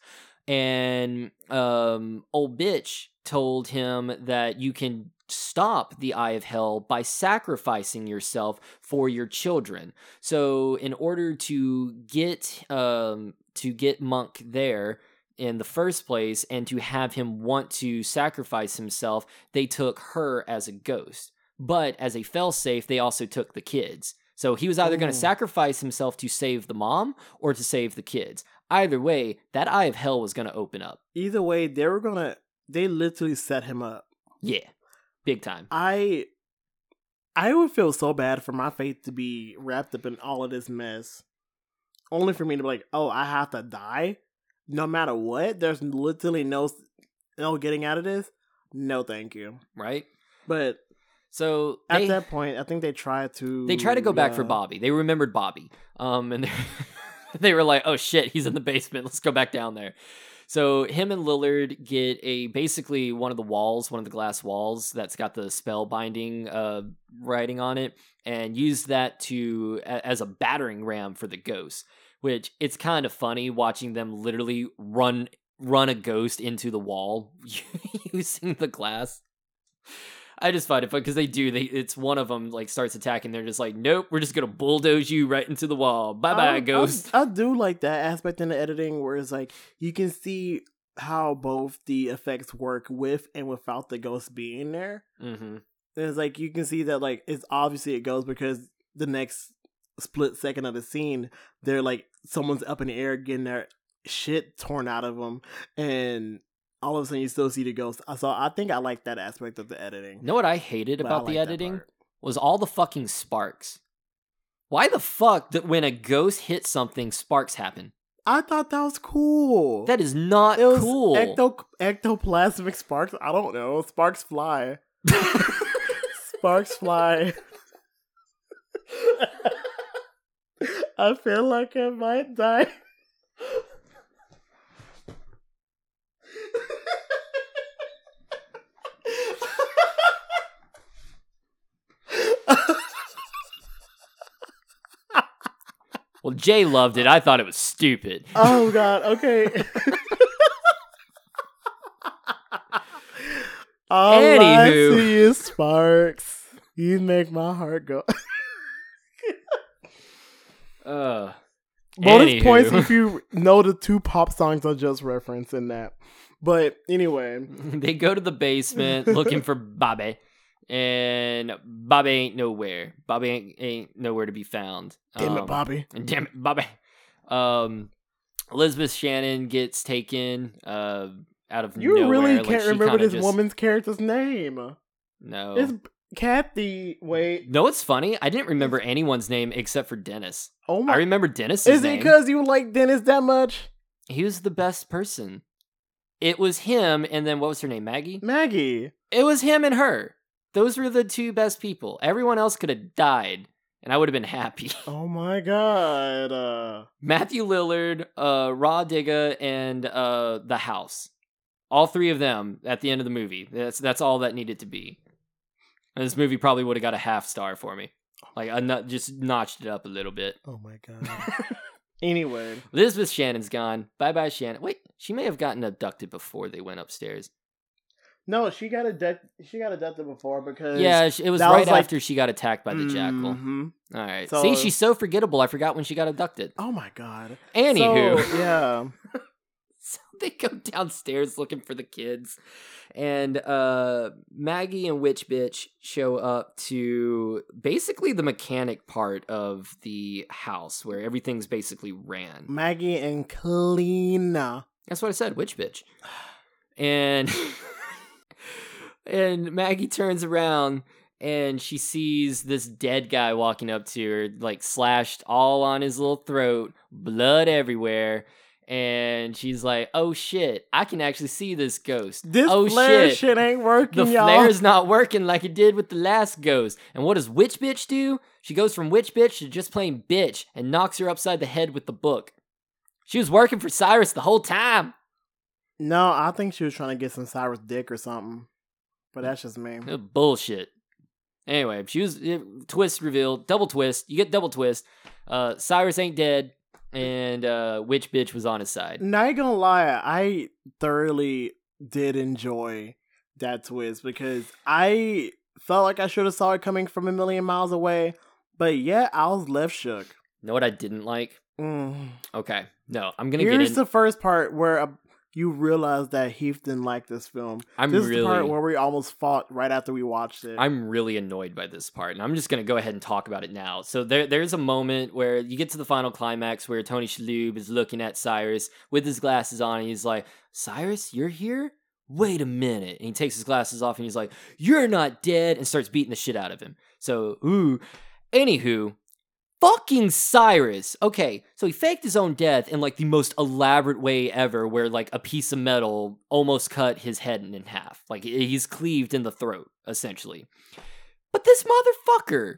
And old bitch told him that you can stop the Eye of Hell by sacrificing yourself for your children. So in order to get Monk there in the first place and to have him want to sacrifice himself, they took her as a ghost. But as a failsafe, they also took the kids. So he was either going to sacrifice himself to save the mom or to save the kids. Either way, that Eye of Hell was going to open up. Either way, they literally set him up. Yeah, big time. I would feel so bad for my faith to be wrapped up in all of this mess. Only for me to be like, oh, I have to die? No matter what? There's literally no getting out of this? No, thank you. Right? But so at that point, I think they tried to go back for Bobby. They remembered Bobby. And they were like, oh shit, he's in the basement. Let's go back down there. So him and Lillard get basically one of the glass walls that's got the spellbinding writing on it, and use that as a battering ram for the ghost, which it's kind of funny watching them literally run a ghost into the wall using the glass. I just find it fun because it's one of them like starts attacking. They're just like, nope, we're just gonna bulldoze you right into the wall. Bye bye, ghost. I do like that aspect in the editing where it's like you can see how both the effects work with and without the ghost being there. Mm-hmm. It's like you can see that like it's obviously a ghost because the next split second of the scene, they're like someone's up in the air getting their shit torn out of them, and all of a sudden you still see the ghost. So I think I like that aspect of the editing. You know what I hated about the editing was all the fucking sparks. Why the fuck that when a ghost hits something, sparks happen? I thought that was cool. That is not cool. Ectoplasmic sparks. I don't know. Sparks fly. Sparks fly. I feel like I might die. Well, Jay loved it. I thought it was stupid. Oh, God. Okay. All I see is sparks. You make my heart go. Bonus points if you know the two pop songs I just referenced in that. But anyway. They go to the basement looking for Bobby. And Bobby ain't nowhere. Bobby ain't nowhere to be found. Damn it, Bobby. Elizabeth Shannon gets taken out of nowhere. You really can't remember this woman's character's name. No. It's Kathy. Wait. No, it's funny. I didn't remember anyone's name except for Dennis. Oh my. I remember Dennis's name. Is it because you like Dennis that much? He was the best person. It was him, and then what was her name? Maggie. It was him and her. Those were the two best people. Everyone else could have died, and I would have been happy. Oh, my God. Matthew Lillard, Rah Digga, and The House. All three of them at the end of the movie. That's all that needed to be. And this movie probably would have got a half star for me. Like, just notched it up a little bit. Oh, my God. Anyway. Elizabeth Shannon's gone. Bye-bye, Shannon. Wait, she may have gotten abducted before they went upstairs. No, she got abducted before because... Yeah, it was right after she got attacked by the Jackal. Mm-hmm. All right. So, see, she's so forgettable. I forgot when she got abducted. Oh, my God. Anywho. So, yeah. So they go downstairs looking for the kids. And Maggie and Witch Bitch show up to basically the mechanic part of the house where everything's basically ran. Maggie and Kalina. That's what I said, Witch Bitch. And... And Maggie turns around and she sees this dead guy walking up to her, like slashed all on his little throat, blood everywhere. And she's like, oh shit, I can actually see this ghost. This flare shit ain't working, y'all. The flare's not working like it did with the last ghost. And what does Witch Bitch do? She goes from Witch Bitch to just plain bitch and knocks her upside the head with the book. She was working for Cyrus the whole time. No, I think she was trying to get some Cyrus dick or something. But that's just me. Bullshit. Anyway, she was twist reveal, double twist. You get double twist. Cyrus ain't dead, and Witch Bitch was on his side. Not gonna lie, I thoroughly did enjoy that twist because I felt like I should have saw it coming from a million miles away. But yeah, I was left shook. You know what I didn't like? Okay, no, I'm gonna get in. Here's the first part where you realize that Heath didn't like this film. This is the part where we almost fought right after we watched it. I'm really annoyed by this part, and I'm just going to go ahead and talk about it now. So there's a moment where you get to the final climax where Tony Shalhoub is looking at Cyrus with his glasses on, and he's like, Cyrus, you're here? Wait a minute. And he takes his glasses off, and he's like, you're not dead, and starts beating the shit out of him. So, ooh. Anywho. Fucking Cyrus. Okay, so he faked his own death in like the most elaborate way ever where like a piece of metal almost cut his head in half. Like he's cleaved in the throat, essentially. But this motherfucker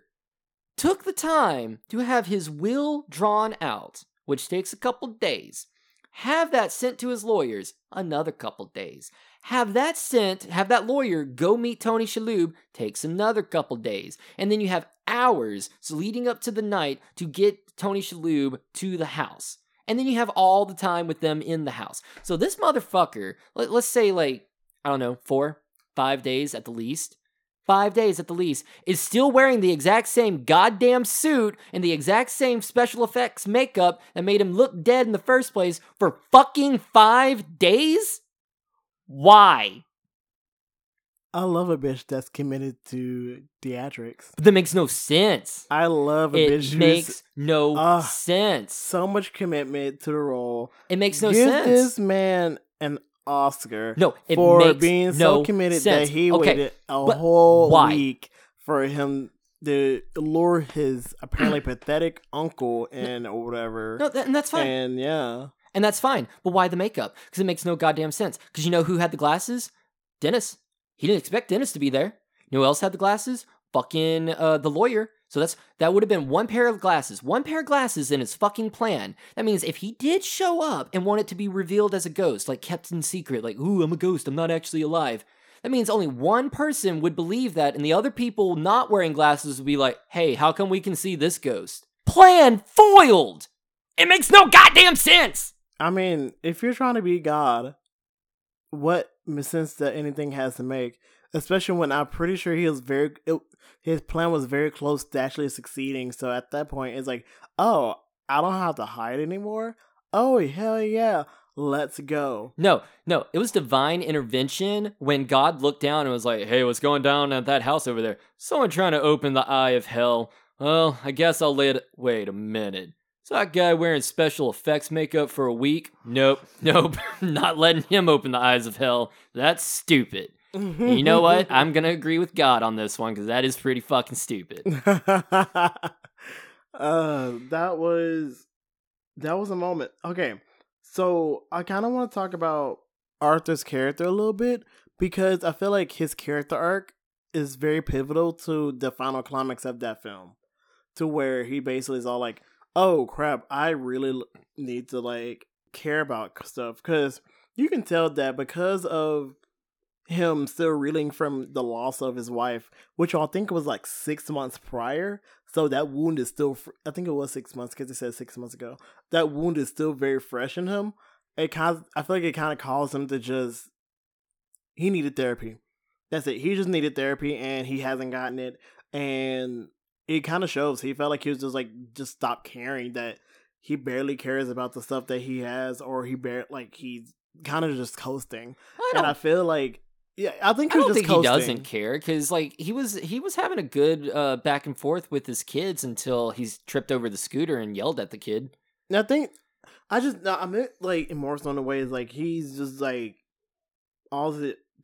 took the time to have his will drawn out, which takes a couple days. Have that sent to his lawyers, another couple days. Have that lawyer go meet Tony Shalhoub, takes another couple days. And then you have hours leading up to the night to get Tony Shalhoub to the house. And then you have all the time with them in the house. So this motherfucker, let's say like, I don't know, 4-5 days at the least. 5 days at the least, is still wearing the exact same goddamn suit and the exact same special effects makeup that made him look dead in the first place for fucking 5 days? Why? I love a bitch that's committed to theatrics. But that makes no sense. I love a bitch who makes no sense. So much commitment to the role. It makes no sense. Give this man an Oscar for being so committed that he waited a whole week for him to lure his apparently pathetic uncle in or whatever. No, and that's fine. And yeah. And that's fine. But why the makeup? Because it makes no goddamn sense. Because you know who had the glasses? Dennis. He didn't expect Dennis to be there. You know who else had the glasses? Fucking the lawyer. So that would have been one pair of glasses. One pair of glasses in his fucking plan. That means if he did show up and want it to be revealed as a ghost, like kept in secret, like, ooh, I'm a ghost, I'm not actually alive. That means only one person would believe that, and the other people not wearing glasses would be like, hey, how come we can see this ghost? Plan foiled! It makes no goddamn sense! I mean, if you're trying to be God, what sense that anything has to make, especially when I'm pretty sure he was his plan was very close to actually succeeding. So at that point, it's like, oh, I don't have to hide anymore. Oh, hell yeah. Let's go. No. It was divine intervention when God looked down and was like, hey, what's going down at that house over there? Someone trying to open the eye of hell. Well, I guess I'll let it. Wait a minute. So that guy wearing special effects makeup for a week? Nope. Not letting him open the eyes of hell. That's stupid. You know what? I'm going to agree with God on this one because that is pretty fucking stupid. That was a moment. Okay, so I kind of want to talk about Arthur's character a little bit because I feel like his character arc is very pivotal to the final climax of that film, to where he basically is all like, oh crap, I really need to like care about stuff, because you can tell that because of him still reeling from the loss of his wife, which I think was like 6 months prior. So that wound is still, I think it was 6 months because it said 6 months ago. That wound is still very fresh in him. I feel like it kind of caused him to just, he needed therapy. That's it. He just needed therapy and he hasn't gotten it. And it kind of shows. He felt like he was just stopped caring, that he barely cares about the stuff that he has, or he's kind of just coasting. And I feel like, yeah, I think he was just coasting. I don't think he doesn't care, because like he was having a good back and forth with his kids until he's tripped over the scooter and yelled at the kid. And I meant like in more so in a way is like he's just like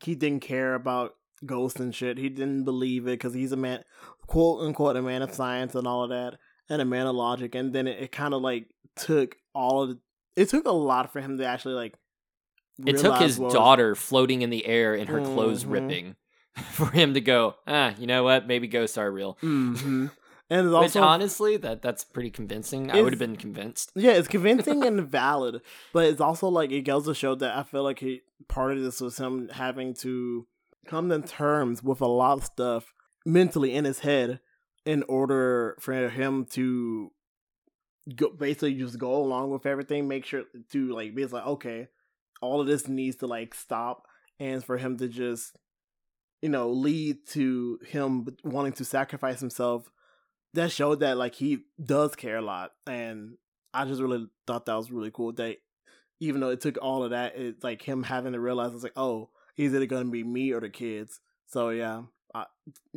he didn't care about ghosts and shit. He didn't believe it because he's a man, quote unquote, a man of science and all of that, and a man of logic. And then it kind of like took it took a lot for him to actually like realize. It took his daughter floating in the air and her clothes ripping for him to go, you know what? Maybe ghosts are real. Mm-hmm. And it's also, which honestly, that's pretty convincing. I would have been convinced. Yeah, it's convincing and valid, but it's also like it goes to show that I feel like part of this was him having to come to terms with a lot of stuff mentally in his head in order for him to basically just go along with everything, make sure to like be like, okay, all of this needs to like stop, and for him to just, you know, lead to him wanting to sacrifice himself. That showed that like he does care a lot, and I just really thought that was really cool, that even though it took all of that, it's like him having to realize it's like, oh, either going to be me or the kids. So yeah,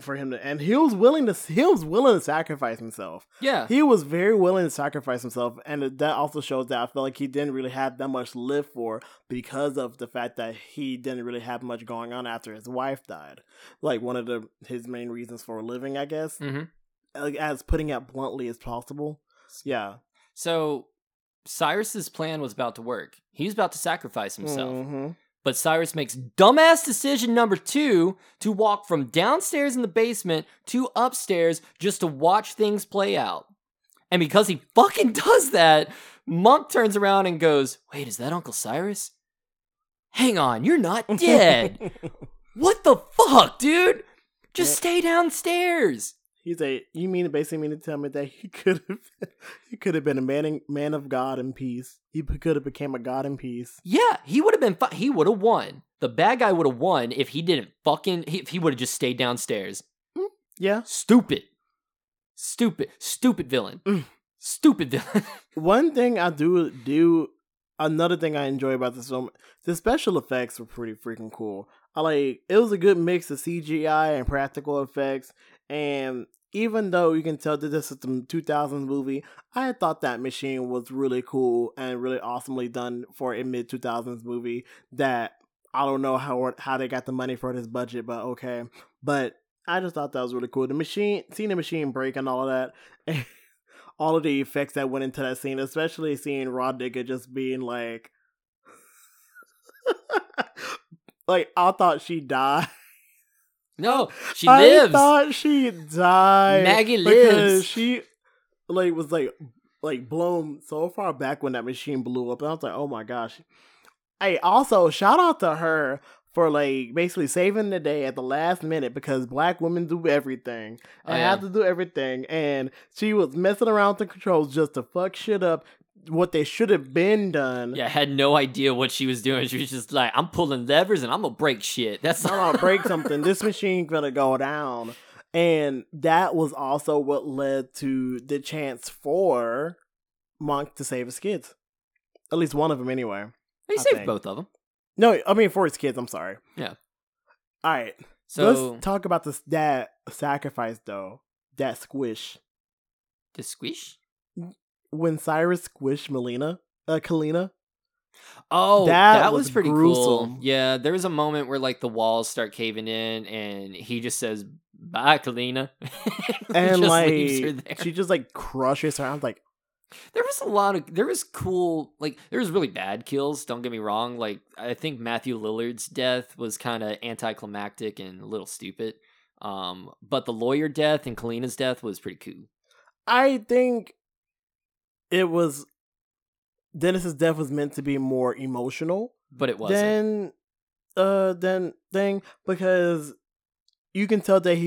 for him to, and he was willing to sacrifice himself. Yeah, he was very willing to sacrifice himself, and that also shows that I felt like he didn't really have that much to live for, because of the fact that he didn't really have much going on after his wife died. Like one of his main reasons for living, I guess, like, as putting it bluntly as possible. Yeah. So Cyrus's plan was about to work. He was about to sacrifice himself. Mm-hmm. But Cyrus makes dumbass decision number 2 to walk from downstairs in the basement to upstairs just to watch things play out. And because he fucking does that, Monk turns around and goes, wait, is that Uncle Cyrus? Hang on, you're not dead. What the fuck, dude? Just stay downstairs. He's like, you basically mean to tell me that he could have been a man of God in peace. He could have became a god in peace. Yeah, he would have been. He would have won. The bad guy would have won if he didn't fucking. If he would have just stayed downstairs. Yeah. Stupid villain. One thing I do Another thing I enjoy about this film, the special effects were pretty freaking cool. It was a good mix of CGI and practical effects, and even though you can tell that this is a 2000s movie, I thought that machine was really cool and really awesomely done for a mid-2000s movie that I don't know how they got the money for this budget, but okay. But I just thought that was really cool. The machine, seeing the machine break and all of that, and all of the effects that went into that scene, especially seeing Rah Digga just being like... I thought she died. No, she lives. I thought she died. Maggie lives. She was blown so far back when that machine blew up. And I was like, oh my gosh. Hey, also, shout out to her for basically saving the day at the last minute, because black women do everything. I have to do everything. And she was messing around with the controls just to fuck shit up. What they should have been done. Yeah, had no idea what she was doing. She was just like, I'm pulling levers and I'm gonna break shit. That's I'm gonna break something. This machine's gonna go down. And that was also what led to the chance for Monk to save his kids. At least one of them anyway. He saved both of them. No, I mean for his kids, I'm sorry. Yeah. All right. So let's talk about that sacrifice though. That squish. The squish? When Cyrus squished Kalina. Oh, that was pretty gruesome. Cool. Yeah, there was a moment where the walls start caving in and he just says, bye, Kalina. And leaves her there. She just crushes her. I was like... There was really bad kills, don't get me wrong. I think Matthew Lillard's death was kind of anticlimactic and a little stupid. But the lawyer death and Kalina's death was pretty cool. I think... it was Dennis's death was meant to be more emotional, but it wasn't. Because you can tell that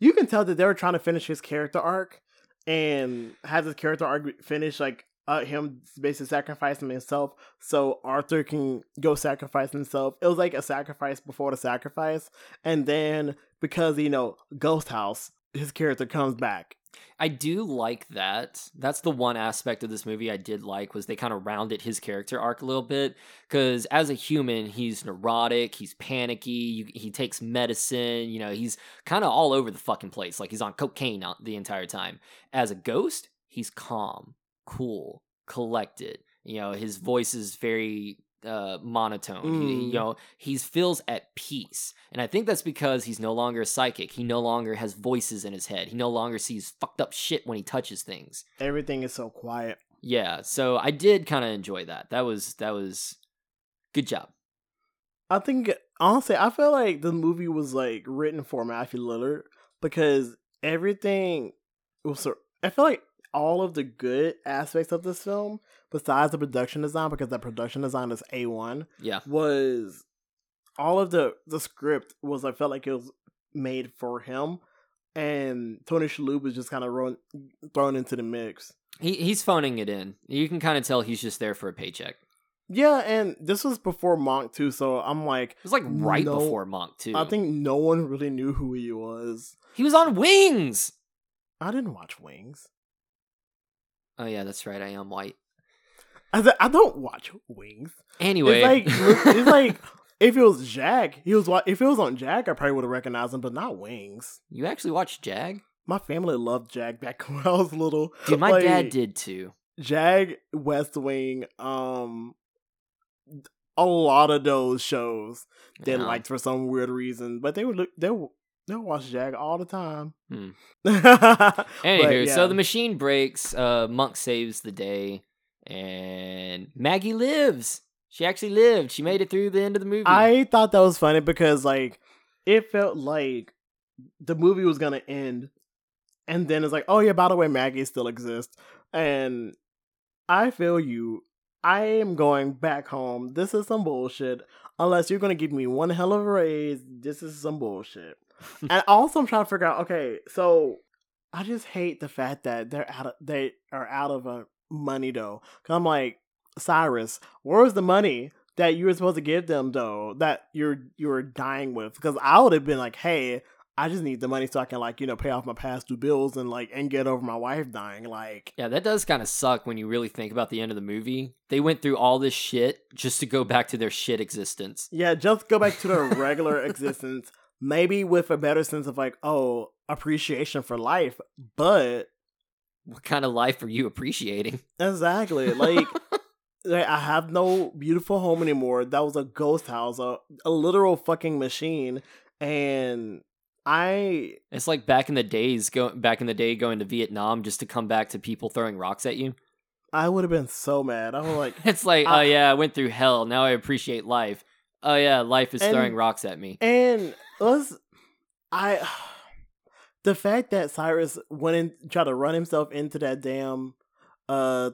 you can tell that they were trying to finish his character arc and have his character arc finish him basically sacrificing himself so Arthur can go sacrifice himself. It was a sacrifice before the sacrifice, and then because Ghost House, his character comes back. I do like that. That's the one aspect of this movie I did like, was they kind of rounded his character arc a little bit, because as a human, he's neurotic, he's panicky, he takes medicine, he's kind of all over the fucking place. He's on cocaine the entire time. As a ghost, he's calm, cool, collected. His voice is very... monotone. He feels at peace, and I think that's because he's no longer a psychic. He no longer has voices in his head. He no longer sees fucked up shit when he touches things. Everything is so quiet. Yeah, so I did kind of enjoy that. That was good job. I think honestly, I feel like the movie was written for Matthew Lillard, because everything was I feel like all of the good aspects of this film, besides the production design, because the production design is A1, yeah, was all of the script was, I felt like it was made for him, and Tony Shalhoub was just kind of thrown into the mix. He's phoning it in. You can kind of tell he's just there for a paycheck. Yeah, and this was before Monk too, so I'm like... It was before Monk too. I think no one really knew who he was. He was on Wings! I didn't watch Wings. Oh yeah, that's right. I am white. I don't watch Wings. Anyway, it's if it was Jag, if it was on Jag, I probably would have recognized him, but not Wings. You actually watched Jag? My family loved Jag back when I was little. Dude, my dad did too. Jag, West Wing, a lot of those shows they liked for some weird reason, but they watch Jag all the time. Anywho, so the machine breaks. Monk saves the day, and Maggie lives. She actually lived. She made it through the end of the movie. I thought that was funny because, it felt like the movie was gonna end, and then it's like, oh yeah, by the way, Maggie still exists. And I feel you. I am going back home. This is some bullshit. Unless you're gonna give me one hell of a raise, this is some bullshit. And also, I'm trying to figure out. Okay, so I just hate the fact that they are out of money though. Cause I'm like, Cyrus, where was the money that you were supposed to give them though? That you were dying with? Because I would have been like, hey, I just need the money so I can, like, you know, pay off my past due bills and, like, and get over my wife dying. Like, yeah, that does kind of suck when you really think about the end of the movie. They went through all this shit just to go back to their shit existence. Yeah, just go back to their regular existence. Maybe with a better sense of, like, oh, appreciation for life, but what kind of life are you appreciating? Exactly. Like, like, I have no beautiful home anymore. That was a ghost house, a literal fucking machine. And it's like back in the day going to Vietnam just to come back to people throwing rocks at you. I would have been so mad. I was like, it's like, oh yeah, I went through hell. Now I appreciate life. Oh yeah, life is throwing rocks at me. And the fact that Cyrus went and tried to run himself into that damn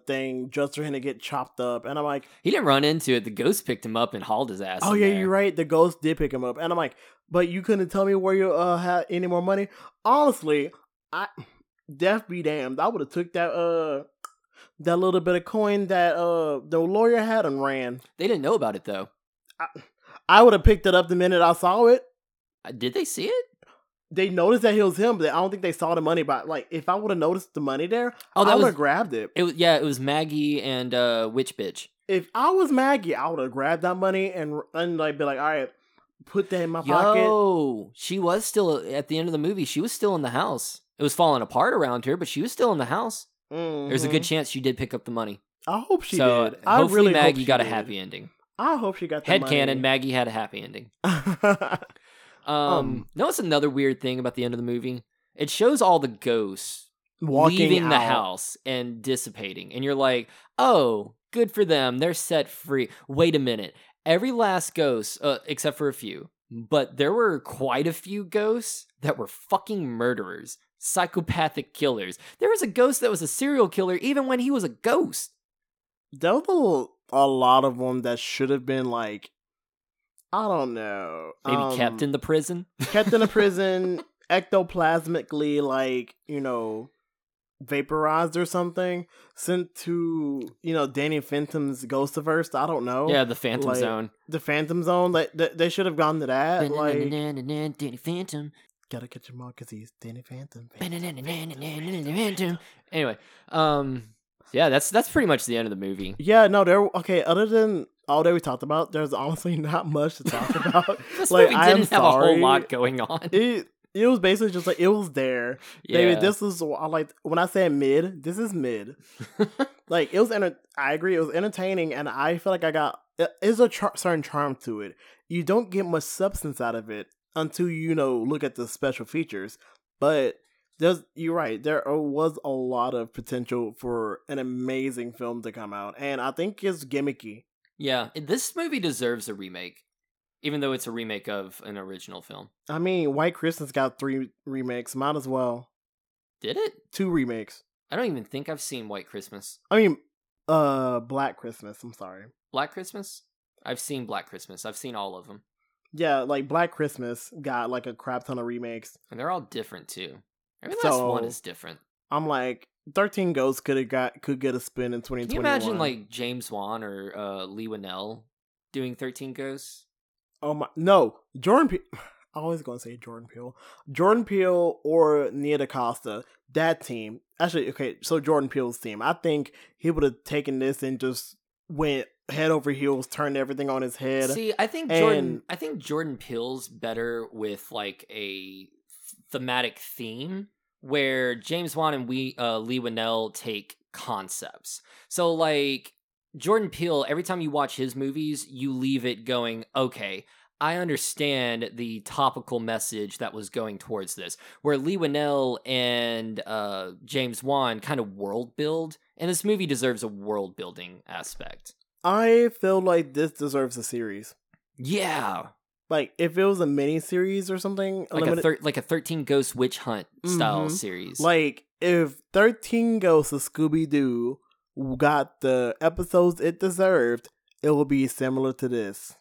thing just for him to get chopped up, and I'm like, he didn't run into it. The ghost picked him up and hauled his ass. Oh yeah, you're right. The ghost did pick him up, and I'm like, but you couldn't tell me where you had any more money. Honestly, death be damned, I would have took that that little bit of coin that the lawyer had and ran. They didn't know about it though. I would have picked it up the minute I saw it. Did they see it? They noticed that it was him, but I don't think they saw the money. But like, if I would have noticed the money there, I would have grabbed it. It was Maggie and Witch Bitch. If I was Maggie, I would have grabbed that money and like be like, all right. Put that in my pocket. Oh, she was still at the end of the movie. She was still in the house. It was falling apart around her, but she was still in the house. Mm-hmm. There's a good chance she did pick up the money. I hope she did. Hopefully really Maggie got a happy ending. I hope she got the money. Headcanon, Maggie had a happy ending. Notice another weird thing about the end of the movie. It shows all the ghosts leaving the house and dissipating, and you're like, "Oh, good for them. They're set free." Wait a minute. Every last ghost, except for a few, but there were quite a few ghosts that were fucking murderers, psychopathic killers. There was a ghost that was a serial killer even when he was a ghost. There was a lot of them that should have been like, I don't know. Maybe kept in the prison? Kept in a prison, ectoplasmically, like, you know, vaporized or something, sent to, you know, Danny Phantom's Ghostiverse. I don't know. Yeah, the Phantom Zone. The Phantom Zone. Like, they should have gone to that. Like, Danny Phantom. Gotta catch him all because he's Danny Phantom. Anyway, yeah, that's pretty much the end of the movie. Yeah, no, okay, other than all that we talked about, there's honestly not much to talk about. This movie didn't have a whole lot going on. It was basically just like, it was there. Yeah. Baby, this is, like, when I said mid, this is mid. Like, it was, I agree, it was entertaining, and I feel like it's a certain charm to it. You don't get much substance out of it until, you know, look at the special features. But, you're right, there was a lot of potential for an amazing film to come out, and I think it's gimmicky. Yeah, this movie deserves a remake. Even though it's a remake of an original film. I mean, White Christmas got 3 remakes. Might as well. Did it? 2 remakes. I don't even think I've seen White Christmas. I mean, Black Christmas. I'm sorry. Black Christmas? I've seen Black Christmas. I've seen all of them. Yeah, like Black Christmas got like a crap ton of remakes. And they're all different too. Every last one is different. I'm like, 13 Ghosts could get a spin in 2021. Can you imagine like James Wan or Leigh Whannell doing 13 Ghosts? Oh my, no, Jordan Peele, I always gonna say Jordan Peele or Nia DaCosta, that team, actually, okay, so Jordan Peele's team, I think he would have taken this and just went head over heels, turned everything on his head. See, I think Jordan Peele's better with like a thematic theme where James Wan and Leigh Whannell take concepts. So like, Jordan Peele, every time you watch his movies, you leave it going, okay, I understand the topical message that was going towards this. Where Leigh Whannell and James Wan kind of world build, and this movie deserves a world building aspect. I feel like this deserves a series. Yeah. Like, if it was a mini series or something. Like a 13 Ghosts Witch Hunt style series. Like, if 13 Ghosts of Scooby-Doo got the episodes it deserved, it will be similar to this.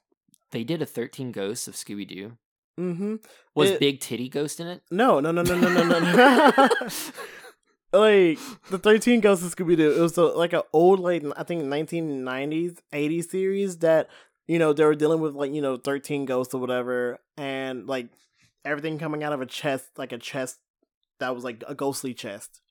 They did a 13 Ghosts of Scooby-Doo. Mm-hmm. Was Big Titty Ghost in it? No. Like, the 13 Ghosts of Scooby-Doo, it was like an old, like, I think 1990s, 80s series that, you know, they were dealing with, like, you know, 13 ghosts or whatever, and, like, everything coming out of a chest, like a chest that was like a ghostly chest.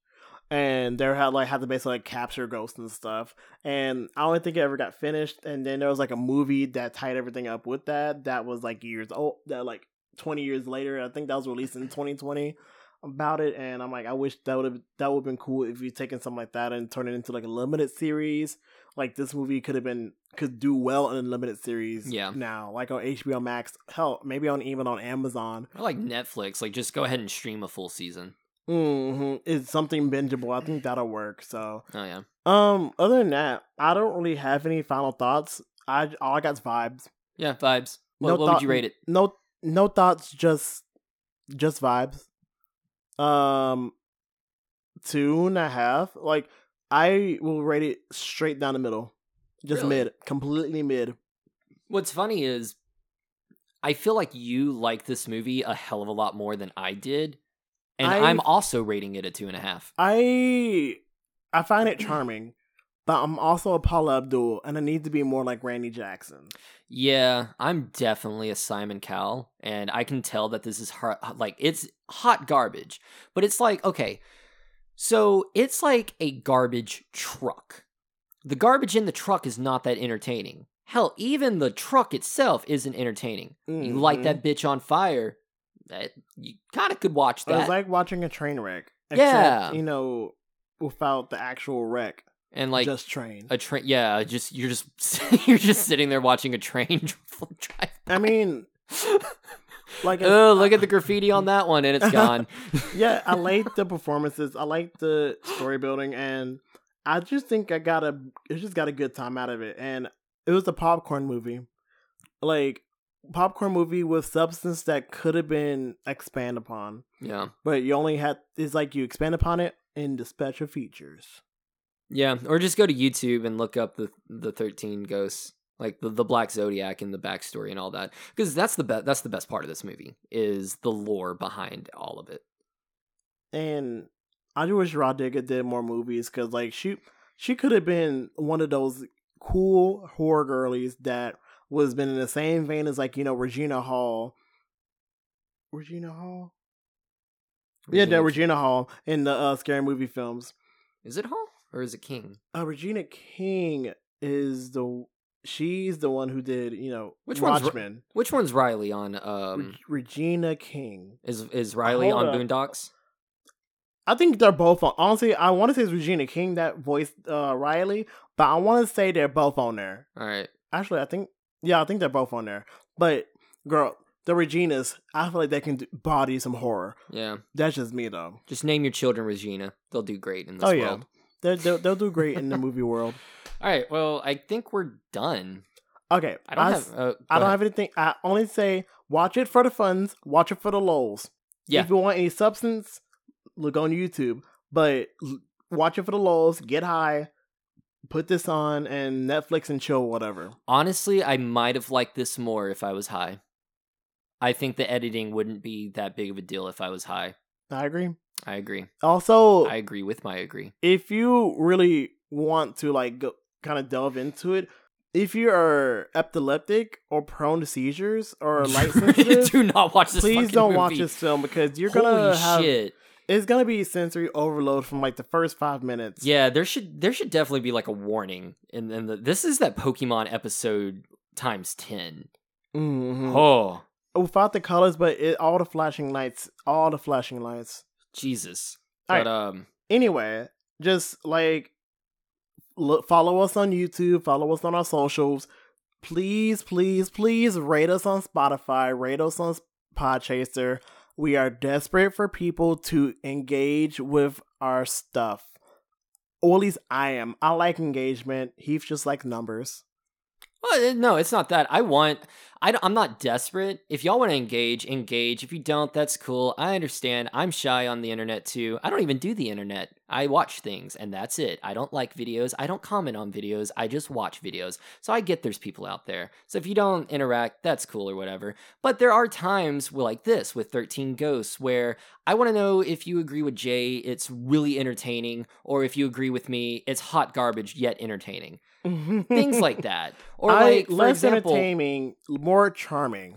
And they had to basically like capture ghosts and stuff. And I don't think it ever got finished. And then there was like a movie that tied everything up with that. That was like years old. That like 20 years later. I think that was released in 2020 about it. And I'm like, I wish that would have been cool if you'd taken something like that and turned it into like a limited series. Like this movie could do well in a limited series. Yeah. Now, like on HBO Max, hell, maybe even on Amazon. Or like Netflix. Like just go ahead and stream a full season. Mm-hmm. It's something bingeable. I think that'll work. So, oh yeah. Other than that, I don't really have any final thoughts. All I got is vibes. Yeah, vibes. What would you rate it? No thoughts. Just vibes. 2.5. Like I will rate it straight down the middle, just really? Mid, completely mid. What's funny is, I feel like you like this movie a hell of a lot more than I did. And I'm also rating it a 2.5. I find it charming, but I'm also a Paula Abdul, and I need to be more like Randy Jackson. Yeah, I'm definitely a Simon Cowell, and I can tell that this is hot, like it's hot garbage. But it's like, okay, so it's like a garbage truck. The garbage in the truck is not that entertaining. Hell, even the truck itself isn't entertaining. Mm-hmm. You light that bitch on fire. That you kind of could watch that. It's like watching a train wreck. Except, yeah, you know, without the actual wreck, and like just train a train. Yeah, just you're just sitting there watching a train drive by. I mean, like oh, look at the graffiti on that one, and it's gone. Yeah, I like the performances. I like the story building, and I just think I just got a good time out of it. And it was a popcorn movie, like. Popcorn movie with substance that could have been expand upon. Yeah. But you only had... It's like you expand upon it in the special features. Yeah. Or just go to YouTube and look up the 13 ghosts. Like the Black Zodiac and the backstory and all that. Because that's the best part of this movie. Is the lore behind all of it. And I just wish Rah Digga did more movies. Because like she could have been one of those cool horror girlies that... was been in the same vein as like, you know, Regina Hall. Regina Hall? Yeah, no, Regina Hall in the scary movie films. Is it Hall or is it King? Regina King is she's the one who did, you know, Watchmen. Which one's Riley on? Regina King. Is Riley on Boondocks? I think they're both on. Honestly, I want to say it's Regina King that voiced Riley, but I want to say they're both on there. All right. Actually, I think they're both on there. But, girl, the Reginas, I feel like they can body some horror. Yeah. That's just me, though. Just name your children Regina. They'll do great in this world. Oh, yeah. They'll do great in the movie world. All right. Well, I think we're done. Okay. I don't have anything. I only say watch it for the funs. Watch it for the lols. Yeah. If you want any substance, look on YouTube. But watch it for the lols. Get high. Put this on and Netflix and chill, whatever. Honestly, I might have liked this more if I was high. I think the editing wouldn't be that big of a deal if I was high. I agree. Also, I agree with my agree. If you really want to like go, kind of delve into it, if you are epileptic or prone to seizures or light sensitive, do not watch this. Please don't watch this film because you're gonna have. Shit. It's going to be sensory overload from, like, the first 5 minutes. Yeah, there should definitely be, like, a warning. And then this is that Pokemon episode times 10. Mm-hmm. Oh. Without the colors, but all the flashing lights. All the flashing lights. Jesus. All but, right. Anyway, just, like, follow us on YouTube. Follow us on our socials. Please, please, please rate us on Spotify. Rate us on Podchaser. We are desperate for people to engage with our stuff. Or at least I am. I like engagement. Heath just likes numbers. Well, no, it's not that. I'm not desperate. If y'all want to engage. If you don't, that's cool. I understand. I'm shy on the internet too. I don't even do the internet. I watch things and that's it. I don't like videos. I don't comment on videos. I just watch videos. So I get there's people out there. So if you don't interact, that's cool or whatever. But there are times like this with 13 Ghosts where I want to know if you agree with Jay, it's really entertaining, or if you agree with me, it's hot garbage yet entertaining. Things like that. Or like, for example, less entertaining, more charming.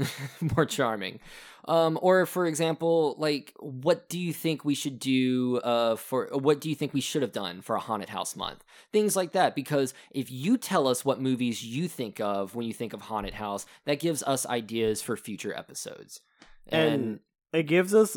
More charming. Or for example, like, what do you think we should do what do you think we should have done for a haunted house month? Things like that, because if you tell us what movies you think of when you think of haunted house, that gives us ideas for future episodes. And it gives us,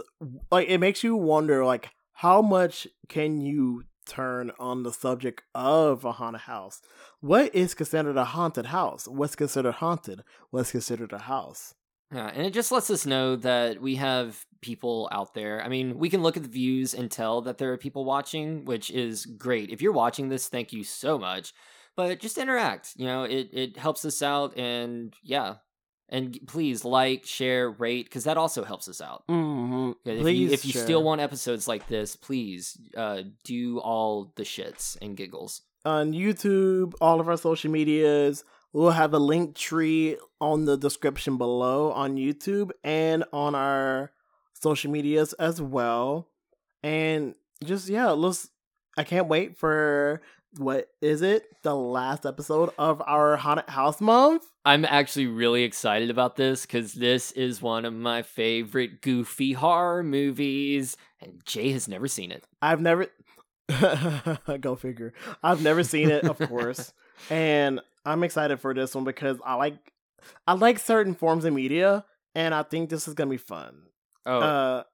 like, it makes you wonder, like, how much can you turn on the subject of a haunted house? What is considered a haunted house? What's considered haunted? What's considered a house? Yeah, and it just lets us know that we have people out there. I mean, we can look at the views and tell that there are people watching, which is great. If you're watching this, thank you so much. But just interact. You know, it helps us out, and yeah. And please like, share, rate, because that also helps us out. Mm-hmm. If you still want episodes like this, please do all the shits and giggles. On YouTube, all of our social medias, we'll have a link tree on the description below on YouTube and on our social medias as well. And just, yeah, I can't wait for... what is it? The last episode of our Haunted House Month? I'm actually really excited about this because this is one of my favorite goofy horror movies, and Jay has never seen it. I've never... Go figure. I've never seen it, of course. And I'm excited for this one because I like certain forms of media, and I think this is going to be fun. Oh.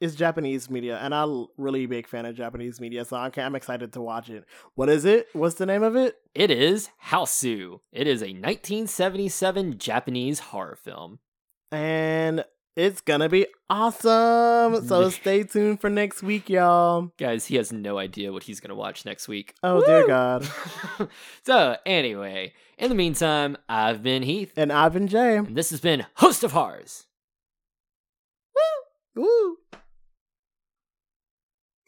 It's Japanese media, and I'm really a big fan of Japanese media, so I'm excited to watch it. What is it? What's the name of it? It is Houseu. It is a 1977 Japanese horror film. And it's gonna be awesome! So stay tuned for next week, y'all. Guys, he has no idea what he's gonna watch next week. Oh, woo! Dear God. So, anyway, in the meantime, I've been Heath. And I've been Jay. And this has been Host of Horrors. Woo!